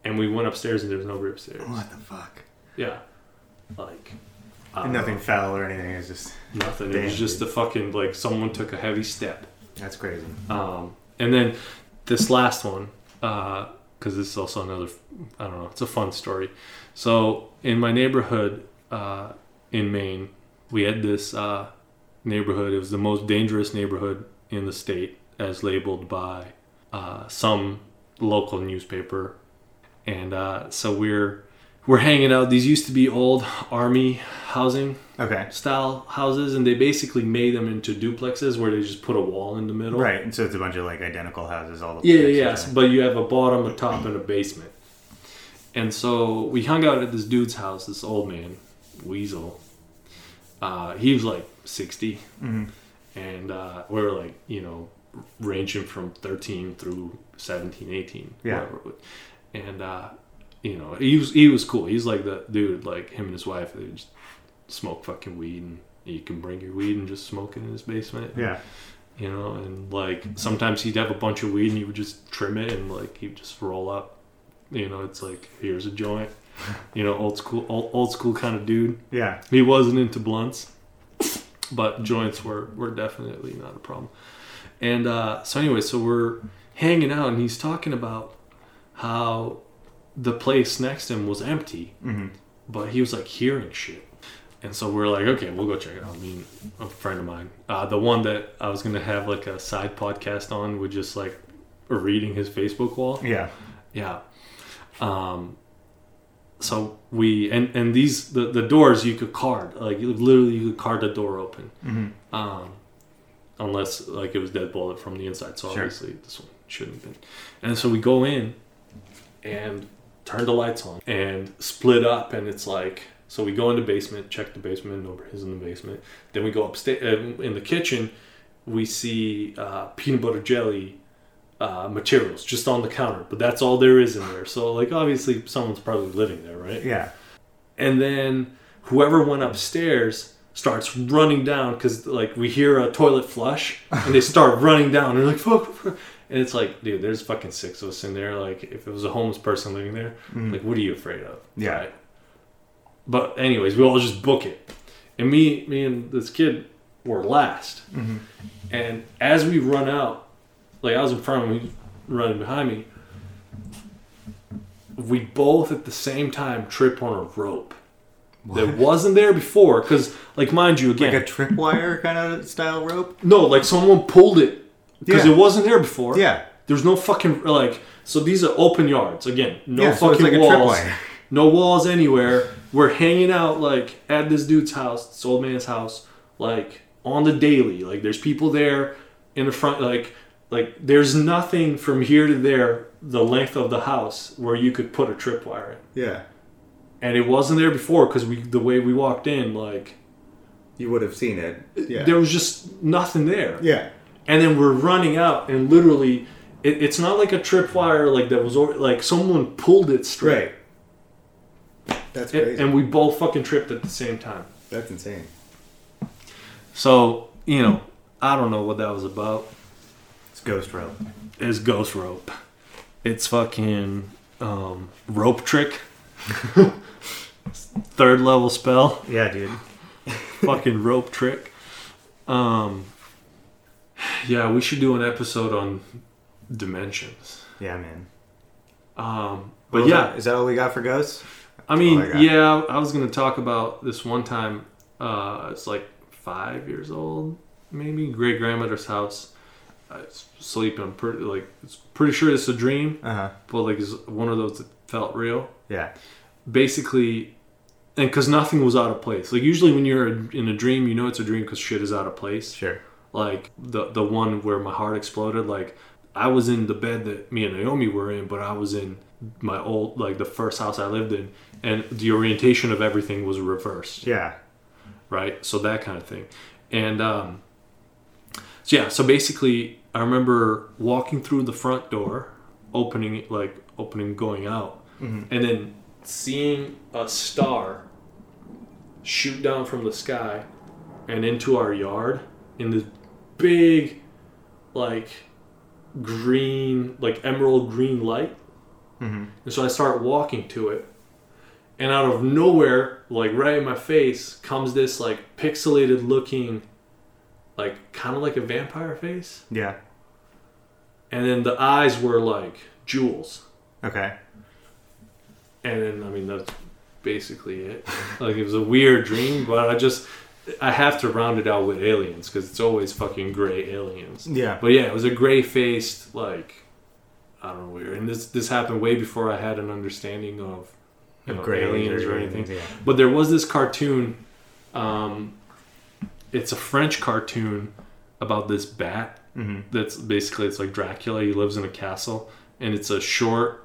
And we went upstairs and there was nobody upstairs. What the fuck? Yeah. Like, And nothing know. fell or anything. It was just nothing. It was just the fucking, like, someone took a heavy step. That's crazy. Um, and then this last one, because uh, this is also another, I don't know, it's a fun story. So in my neighborhood uh, in Maine, we had this uh, neighborhood. It was the most dangerous neighborhood in the state, as labeled by uh, some local newspaper. And uh, so we're we're hanging out. These used to be old army housing okay. style houses, and they basically made them into duplexes where they just put a wall in the middle. Right, and so it's a bunch of like identical houses all the yeah, yeah, yeah. But you have a bottom, a top, and a basement. And so we hung out at this dude's house, this old man, Weasel. Uh, he was like sixty, mm-hmm. and uh, we were like, you know, ranging from thirteen through seventeen, eighteen, yeah. whatever. And, uh, you know, he was he was cool. He's like the dude, like him and his wife, they just smoke fucking weed, and you can bring your weed and just smoke it in his basement. Yeah. You know, and like sometimes he'd have a bunch of weed and he would just trim it and like he'd just roll up. You know, it's like, here's a joint. You know, old school, old, old school kind of dude. Yeah. He wasn't into blunts, but joints were, were definitely not a problem. And uh, so anyway, so we're hanging out and he's talking about how the place next to him was empty, mm-hmm. but he was like hearing shit. And so we're like, okay, we'll go check it out. I mean, a friend of mine, uh, the one that I was going to have like a side podcast on, was just like reading his Facebook wall. Yeah. Yeah. Um, so we, and, and these, the, the doors you could card, like literally you could card the door open. Mm-hmm. Um, unless like it was deadbolted from the inside. So obviously sure. this one shouldn't have been. And so we go in and turn the lights on and split up, and it's like, so we go in the basement, check the basement, nobody's in the basement. Then we go upstairs uh, in the kitchen, we see uh, peanut butter jelly uh, materials just on the counter, but that's all there is in there. So like obviously someone's probably living there, right? Yeah. And then whoever went upstairs starts running down because like we hear a toilet flush and they start running down. They're like, fuck, fuck. And it's like, dude, there's fucking six of us in there. Like, if it was a homeless person living there, mm. like, what are you afraid of? Yeah. Right? But anyways, we all just book it. And me me, and this kid were last. Mm-hmm. And as we run out, like, I was in front of him, he was running behind me. We both at the same time trip on a rope. What? That wasn't there before. Because, like, mind you, again. Like a tripwire kind of style rope? No, like someone pulled it. Because yeah. it wasn't there before. Yeah. There's no fucking, like, so these are open yards. Again, no yeah, fucking so like walls. No walls anywhere. We're hanging out, like, at this dude's house, this old man's house, like, on the daily. Like, there's people there in the front, like, like there's nothing from here to there, the length of the house, where you could put a tripwire in. Yeah. And it wasn't there before because we, the way we walked in, like. You would have seen it. Yeah. There was just nothing there. Yeah. And then we're running out, and literally, it, it's not like a tripwire like that was over, like someone pulled it straight. Right. That's crazy. It, and we both fucking tripped at the same time. That's insane. So you know, I don't know what that was about. It's ghost rope. It's ghost rope. It's fucking um, rope trick. Third level spell. Yeah, dude. Fucking rope trick. Um. Yeah, we should do an episode on dimensions. Yeah, man. Um, but well, yeah. Is that all we got for ghosts? That's I mean, I yeah, I was going to talk about this one time. Uh, it's like five years old, maybe. Great-grandmother's house. I was sleeping. I'm pretty, like, it's pretty sure it's a dream. Uh-huh. But like it's one of those that felt real. Yeah. Basically, and because nothing was out of place. Like usually when you're in a dream, you know it's a dream because shit is out of place. Sure. Like, the the one where my heart exploded, like, I was in the bed that me and Naomi were in, but I was in my old, like, the first house I lived in, and the orientation of everything was reversed. Yeah. Right? So that kind of thing. And, um, so yeah, so basically, I remember walking through the front door, opening, like, opening, going out, mm-hmm. and then seeing a star shoot down from the sky and into our yard in this big, like, green, like, emerald green light. Mm-hmm. And so I start walking to it, And out of nowhere, like right in my face, comes this like pixelated looking, like kind of like a vampire face. Yeah. And then the eyes were like jewels. Okay. And then, I mean, that's basically it. Like, it was a weird dream, but I just, I have to round it out with aliens because it's always fucking gray aliens. Yeah. But yeah, it was a gray faced, like, I don't know, weird. And this, this happened way before I had an understanding of, you know, gray aliens or anything. Yeah. But there was this cartoon. Um, it's a French cartoon about this bat. Mm-hmm. That's basically, it's like Dracula. He lives in a castle, and it's a short,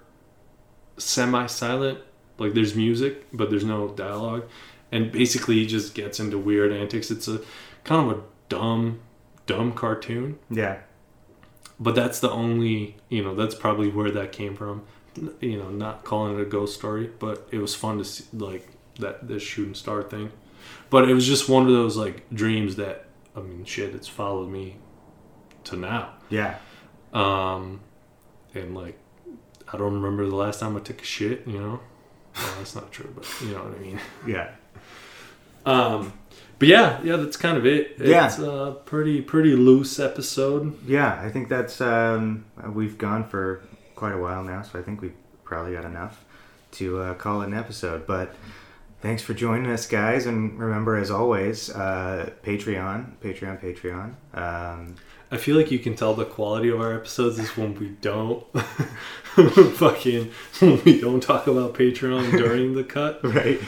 semi-silent, like there's music but there's no dialogue, and basically he just gets into weird antics. It's a kind of a dumb dumb cartoon. Yeah, but that's the only, you know, that's probably where that came from, you know, not calling it a ghost story, but it was fun to see, like, that this shooting star thing. But it was just one of those like dreams that, I mean, shit, it's followed me to now. Yeah. Um, and like, I don't remember the last time I took a shit, you know? Well, that's not true, but you know what I mean? Yeah. Um, but yeah, yeah, that's kind of it. It's yeah. a pretty, pretty loose episode. Yeah, I think that's, um, we've gone for quite a while now, so I think we probably got enough to uh, call it an episode. But thanks for joining us, guys. And remember, as always, uh, Patreon, Patreon, Patreon. Um, I feel like you can tell the quality of our episodes is when we don't fucking, when we don't talk about Patreon during the cut. Right.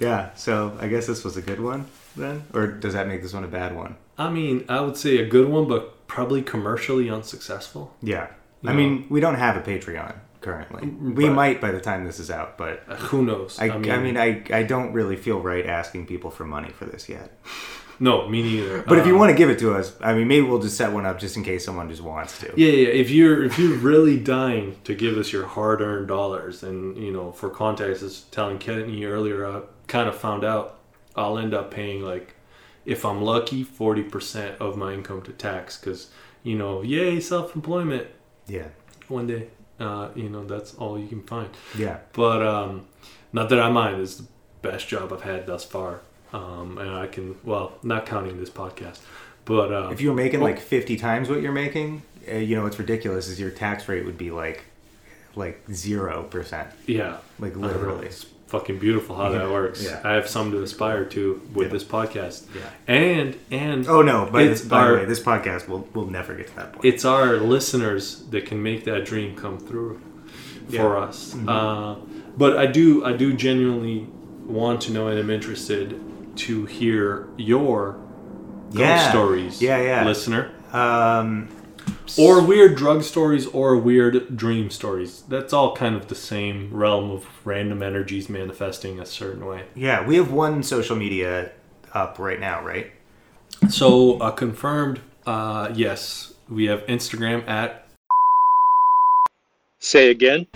Yeah. So I guess this was a good one then, or does that make this one a bad one? I mean, I would say a good one, but probably commercially unsuccessful. Yeah. You I know? mean, we don't have a Patreon currently. But we might by the time this is out, but who knows? I, I mean, I, mean I, I don't really feel right asking people for money for this yet. No, me neither. But um, if you want to give it to us, I mean, maybe we'll just set one up just in case someone just wants to. Yeah, yeah. If you're if you're really dying to give us your hard-earned dollars, and, you know, for context, I was telling Kenny earlier, I kind of found out I'll end up paying, like, if I'm lucky, forty percent of my income to tax because, you know, yay, self-employment. Yeah. One day, uh, you know, that's all you can find. Yeah. But um, not that I mind. It's the best job I've had thus far. Um, and I can, well, not counting this podcast, but, um, if you're making well, like fifty times what you're making, uh, you know, what's ridiculous is your tax rate would be like, like zero percent. Yeah. Like literally. It's fucking beautiful how yeah. that works. Yeah. I have some to aspire to with yeah. this podcast. Yeah. And, and. Oh no, by, this, by our, the way, this podcast will, will never get to that point. It's our listeners that can make that dream come through yeah. for us. Mm-hmm. Uh, but I do, I do genuinely want to know, and I'm interested to hear your ghost yeah. stories, yeah, yeah. listener. Um, or weird drug stories or weird dream stories. That's all kind of the same realm of random energies manifesting a certain way. Yeah, we have one social media up right now, right? So, uh, confirmed, uh, yes. We have Instagram at... Say again?